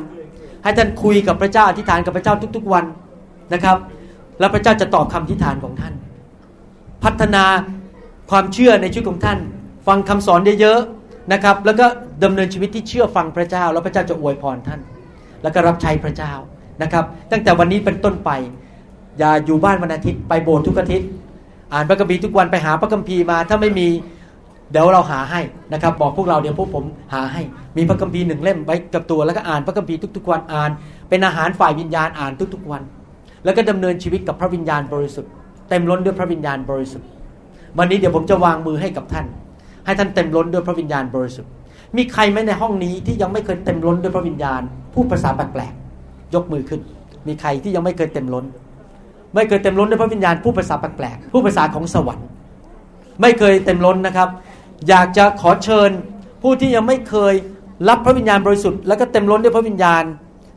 ให้ท่านคุยกับพระเจ้าอธิษฐานกับพระเจ้าทุกๆวันนะครับแล้วพระเจ้าจะตอบคำอธิษฐานของท่านพัฒนาความเชื่อในชีวิตของท่านฟังคำสอนเยอะๆนะครับแล้วก็ดำเนินชีวิตที่เชื่อฟังพระเจ้าแล้วพระเจ้าจะอวยพรท่านแล้วก็รับใช้พระเจ้านะครับตั้งแต่วันนี้เป็นต้นไปอย่าอยู่บ้านวันอาทิตย์ไปโบสถ์ทุกอาทิตย์อ่านพระคัมภีร์ทุกวันไปหาพระคัมภีร์มาถ้าไม่มีเดี๋ยวเราหาให้นะครับบอกพวกเราเดี๋ยวพวกผมหาให้มีพระคัมภีร์หนึ่งเล่มไว้กับตัวแล้วก็อ่านพระคัมภีร์ทุกๆวันอ่านเป็นอาหารฝ่ายวิญญาณอ่านทุกๆวันแล้วก็ดำเนินชีวิตกับพระวิญญาณบริสุทธิ์เต็มล้นด้วยพระวิญญาณบริสุทธิ์วันนี้เดี๋ยวผมจะวางมือให้กับท่านให้ท่านเต็มล้นด้วยพระวิญญาณบริสุทธิ์มีใครไหมในห้องนี้ที่ยังไม่เคยเต็มล้นด้วยพระวิญญาณพูดภาษาแปลกๆยกมือขึ้นมีใครที่ยังไม่เคยเต็มล้นไม่เคยเต็มล้นด้วยพระวิญญาณพูดภาษาแปลกๆพูดภาษาของสวรรค์ไม่เคยเต็มล้นนะครับอยากจะขอเชิญผู้ที่ยังไม่เคยรับพระวิญญาณบริสุทธิ์แล้วก็เต็มล้นด้วยพระวิญญาณ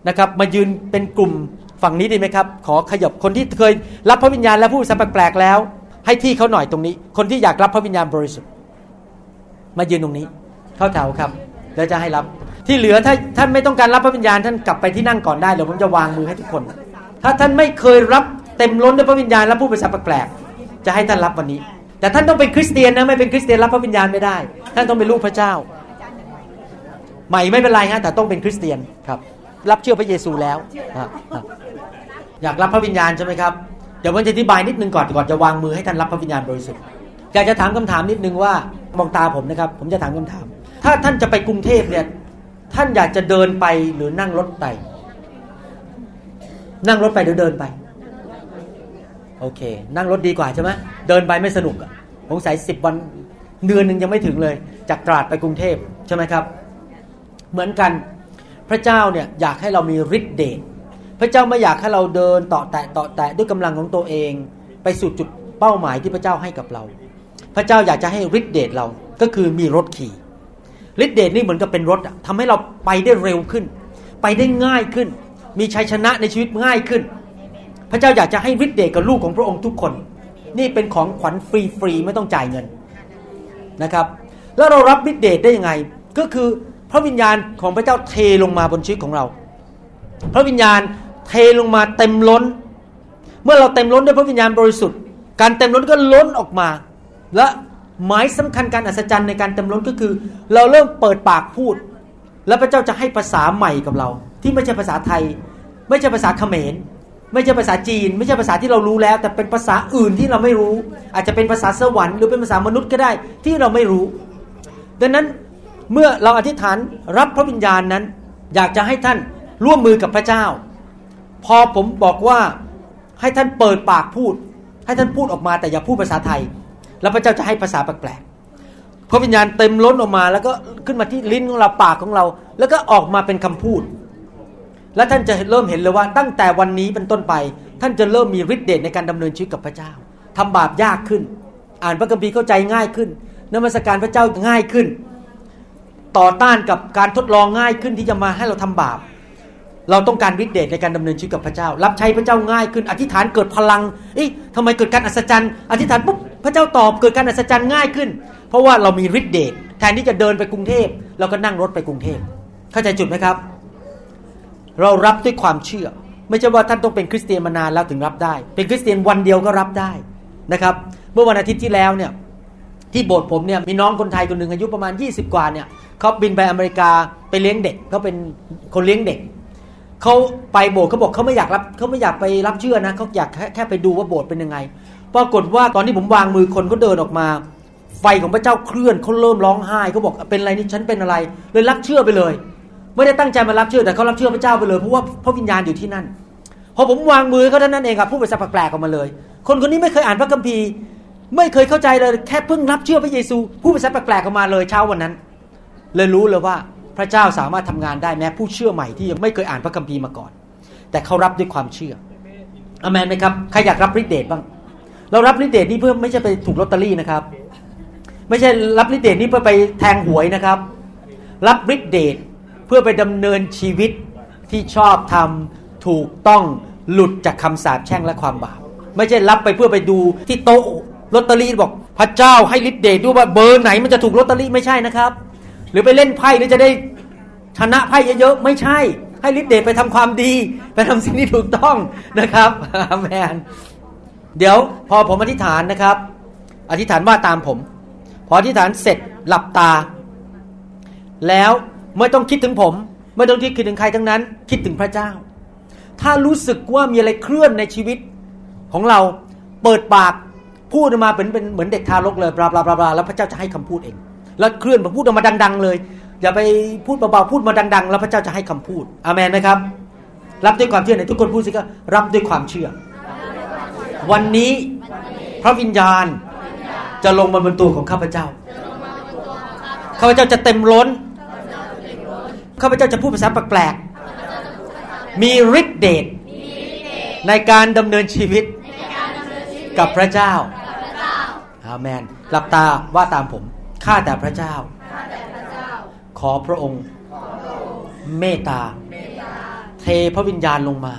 นะครับมายืนเป็นกลุ่มฝั่งนี้ดีไหมครับขอขยับคนที่เคยรับพระวิญญาณและพูดภาษาแปลกๆแล้วให้ที่เขาหน่อยตรงนี้คนที่อยากรับพระวิญญาณบริสุทธิ์มายืนตรงนี้เข้าแถวครับแล้วจะให้รับที่เหลือถ้าท่านไม่ต้องการรับพระวิญญาณท่านกลับไปที่นั่งก่อนได้เดี๋ยวผมจะวางมือให้ทุกคนถ้าท่านไม่เคยรับเต็มล้นด้วยพระวิญญาณและพูดภาษาแปลกๆจะให้ท่านรับวันนี้แต่ท่านต้องเป็นคริสเตียนนะไม่เป็นคริสเตียนรับพระวิญญาณไม่ได้ท่านต้องเป็นลูกพระเจ้าใหม่ไม่เป็นไรฮะแต่ต้องเป็นคริสเตียนครับรับเชื่อพระเยซูแล้วอยากรับพระวิญญาณใช่ไหมครับเดี๋ยวผมจะอธิบายนิดนึงก่อนก่อนจะวางมือให้ท่านรับพระวิญญาณบริสุทธิ์อยากจะถามคำถามนิดนึงว่ามองตาผมนะครับผมจะถามคำถามถ้าท่านจะไปกรุงเทพเนี่ยท่านอยากจะเดินไปหรือนั่งรถไปนั่งรถไปหรือเดินไปโอเคนั่งรถดีกว่าใช่ไหมเดินไปไม่สนุกอ่ะสงสัยสิบวันเดือนนึงยังไม่ถึงเลยจากตราดไปกรุงเทพใช่ไหมครับเหมือนกันพระเจ้าเนี่ยอยากให้เรามีฤทธิ์เดชพระเจ้าไม่อยากให้เราเดินต่อแตะต่อแตะด้วยกำลังของตัวเองไปสู่จุดเป้าหมายที่พระเจ้าให้กับเราพระเจ้าอยากจะให้ฤทธิ์เดชเราก็คือมีรถขี่ฤทธิ์เดชนี่เหมือนกับเป็นรถอ่ะทำให้เราไปได้เร็วขึ้นไปได้ง่ายขึ้นมีชัยชนะในชีวิตง่ายขึ้นพระเจ้าอยากจะให้ฤทธิ์เดชกับลูกของพระองค์ทุกคนนี่เป็นของขวัญฟรีๆไม่ต้องจ่ายเงินนะครับแล้วเรารับฤทธิ์เดชได้ยังไงก็คือพระวิญญาณของพระเจ้าเทลงมาบนชีวิตของเราพระวิญญาณเทลงมาเต็มล้นเมื่อเราเต็มล้นด้วยพระวิญญาณบริสุทธิ์การเต็มล้นก็ล้นออกมาและหมายสำคัญการอัศจรรย์ในการเต็มล้นก็คือเราเริ่มเปิดปากพูดและพระเจ้าจะให้ภาษาใหม่กับเราที่ไม่ใช่ภาษาไทยไม่ใช่ภาษาเขมรไม่ใช่ภาษาจีนไม่ใช่ภาษาที่เรารู้แล้วแต่เป็นภาษาอื่นที่เราไม่รู้อาจจะเป็นภาษาสวรรค์หรือเป็นภาษามนุษย์ก็ได้ที่เราไม่รู้ดังนั้นเมื่อเราอธิษฐานรับพระวิญญาณนั้นอยากจะให้ท่านร่วมมือกับพระเจ้าพอผมบอกว่าให้ท่านเปิดปากพูดให้ท่านพูดออกมาแต่อย่าพูดภาษาไทยแล้วพระเจ้าจะให้ภาษาแปลกๆพระวิญญาณเต็มล้นออกมาแล้วก็ขึ้นมาที่ลิ้นของเราปากของเราแล้วก็ออกมาเป็นคำพูดและท่านจะเริ่มเห็นเลยว่าตั้งแต่วันนี้เป็นต้นไปท่านจะเริ่มมีฤทธิ์เดชในการดำเนินชีวิตกับพระเจ้าทำบาปยากขึ้นอ่านพระคัมภีร์เข้าใจง่ายขึ้นนมัสการพระเจ้าง่ายขึ้นต่อต้านกับการทดลองง่ายขึ้นที่จะมาให้เราทำบาป เราต้องการฤทธิ์เดชในการดำเนินชีวิตกับพระเจ้ารับใช้พระเจ้าง่ายขึ้นอธิษฐานเกิดพลังเอ๊ะทำไมเกิดการอัศจรรย์อธิษฐานปุ๊บพระเจ้าตอบเกิดการอัศจรรย์ง่ายขึ้นเพราะว่าเรามีฤทธิ์เดชแทนที่จะเดินไปกรุงเทพเราก็นั่งรถไปกรุงเทพเข้าใจจุดไหมครับเรารับด้วยความเชื่อไม่ใช่ว่าท่านต้องเป็นคริสเตียนมานานแล้วถึงรับได้เป็นคริสเตียนวันเดียวก็รับได้นะครับเมื่อวันอาทิตย์ที่แล้วเนี่ยที่โบสถ์ผมเนี่ยมีน้องคนไทยคนนึงอายุประมาณยี่สิบกว่าเนี่ยเขาบินไปอเมริกาไปเลี้ยงเด็กเขาเป็นคนเลี้ยงเด็กเขาไปโบสถ์เขาบอกเขาไม่อยากรับเขาไม่อยากไปรับเชื่อนะเขาอยากแค่ไปดูว่าโบสถ์เป็นยังไงปรากฏว่าตอนที่ผมวางมือคนเขาเดินออกมาไฟของพระเจ้าเคลื่อนเขาเริ่มร้องไห้เขาบอกเป็นอะไรนี่ฉันเป็นอะไรเลยรับเชื่อไปเลยไม่ได้ตั้งใจมารับเชื่อแต่เขารับเชื่อพระเจ้าไปเลยเพราะว่าพระวิญญาณอยู่ที่นั่นพอผมวางมือเขาเท่านั้นเองครับพูดภาษาแปลกๆออกมาเลยคนคนนี้ไม่เคยอ่านพระคัมภีร์ไม่เคยเข้าใจเลยแค่เพิ่งรับเชื่อพระเยซูพูดภาษาแปลกๆออกมาเลยเช้าวันนั้นเลยรู้เลยว่าพระเจ้าสามารถทำงานได้แม้ผู้เชื่อใหม่ที่ยังไม่เคยอ่านพระคัมภีร์มาก่อนแต่เขารับด้วยความเชื่ออาเมนไหมครับใครอยากรับฤทธิ์เดชบ้างเรารับฤทธิ์เดชนี่เพื่อไม่ใช่ไปถูกลอตเตอรี่นะครับไม่ใช่รับฤทธิ์เดชนี่เพื่อไปแทงหวยนะครับรับฤทธิ์เดชเพื่อไปดำเนินชีวิตที่ชอบทำถูกต้องหลุดจากคำสาปแช่งและความบาปไม่ใช่รับไปเพื่อไปดูที่โต๊ะลอตเตอรี่บอกพระเจ้าให้ฤทธิ์เดชด้วยว่าเบอร์ไหนมันจะถูกลอตเตอรี่ไม่ใช่นะครับหรือไปเล่นไพ่หรือจะได้ชนะไพ่เยอะๆไม่ใช่ให้ฤทธิ์เดชไปทำความดีไปทำสิ่งที่ถูกต้องนะครับอาเมนเดี๋ยวพอผมอธิษฐานนะครับอธิษฐานว่าตามผมพออธิษฐานเสร็จหลับตาแล้วไม่ต้องคิดถึงผมไม่ต้องคิดถึงใครทั้งนั้นคิดถึงพระเจ้าถ้ารู้สึกว่ามีอะไรเคลื่อนในชีวิตของเราเปิดปากพูดออกมาเป็นเป็นเหมือนเด็กทารกเลยบลาบลาบลาแล้วพระเจ้าจะให้คำพูดเองแล้วเคลื่อนมาพูดออกมาดังๆเลยอย่าไปพูดเบาๆพูดมาดังๆแล้วพระเจ้าจะให้คำพูดอาเมนไหมครับรับด้วยความเชื่อไหนทุกคนพูดสิครับรับด้วยความเชื่อวันนี้พระวิญญาณจะลงมาบนตัวของข้าพเจ้าข้าพเจ้าจะเต็มล้นข้าพเจ้าจะพูดภาษาแปลกๆมีฤทธิ์เดชในการดำเนินชีวิตกับพระเจ้าอาเมนหลับตาว่าตามผมข้าแต่พระเจ้าขอพระองค์เมตตาเทพระวิญญาณลงมา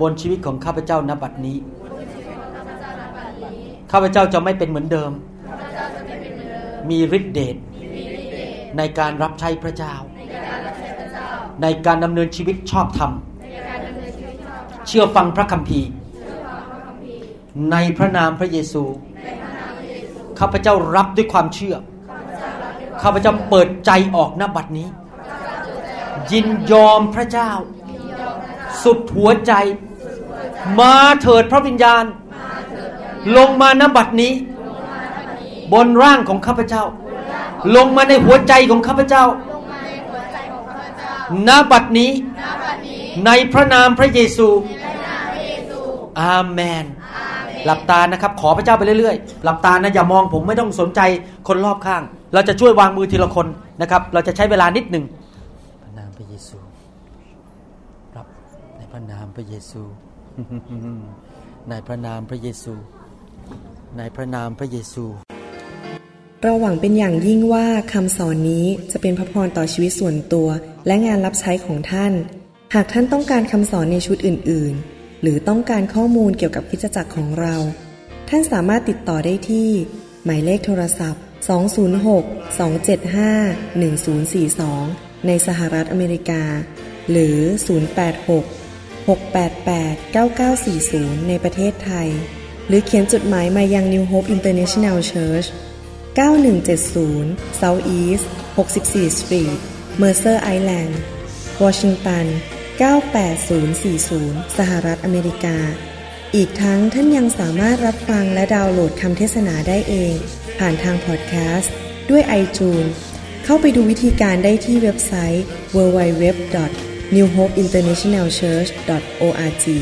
บนชีวิตของข้าพเจ้าณบัดนี้ข้าพเจ้าจะไม่เป็นเหมือนเดิมมีฤทธิ์เดชในการรับใช้พระเจ้าในการดำเนินชีวิตชอบธรรมเชื่อฟังพระคัมภีร์ในพระนามพระเยซูข้าพเจ้ารับด้วยความเชื่อข้าพเจ้าเปิดใจออกณบัดนี้ยินยอมพระเจ้าสุดหัวใจมาเถิดพระวิญญาณลงมาณบัดนี้บนร่างของข้าพเจ้าลงมาในหัวใจของข้าพเจ้าณบัดนี้ในพระนามพระเยซูอาเมนหลับตานะครับขอพระเจ้าไปเรื่อยๆหลับตานะอย่ามองผมไม่ต้องสนใจคนรอบข้างเราจะช่วยวางมือทีละคนนะครับเราจะใช้เวลานิดหนึ่งพระนามพระเยซูรับในพระนามพระเยซู ในพระนามพระเยซูในพระนามพระเยซูเราหวังเป็นอย่างยิ่งว่าคำสอนนี้จะเป็นพระพรต่อชีวิตส่วนตัวและงานรับใช้ของท่านหากท่านต้องการคำสอนในชุดอื่นๆหรือต้องการข้อมูลเกี่ยวกับคริสตจักรของเราท่านสามารถติดต่อได้ที่หมายเลขโทรศัพท์สอง ศูนย์ หก สอง เจ็ด ห้า หนึ่ง ศูนย์ สี่ สองในสหรัฐอเมริกาหรือศูนย์ แปด หก หก แปด แปด เก้า เก้า สี่ ศูนย์ในประเทศไทยหรือเขียนจดหมายมายัง New Hope International Church เก้าหนึ่งเจ็ดศูนย์ South East หกสิบสี่ Street Mercer Island Washingtonเก้าแปดศูนย์สี่ศูนย์ สหรัฐอเมริกาอีกทั้งท่านยังสามารถรับฟังและดาวน์โหลดคำเทศนาได้เองผ่านทางพอดแคสต์ด้วย iTunes เข้าไปดูวิธีการได้ที่เว็บไซต์ ดับเบิลยู ดับเบิลยู ดับเบิลยู ดอท นิว โฮป อินเตอร์เนชั่นแนล เชิร์ช ดอท โอ อาร์ จี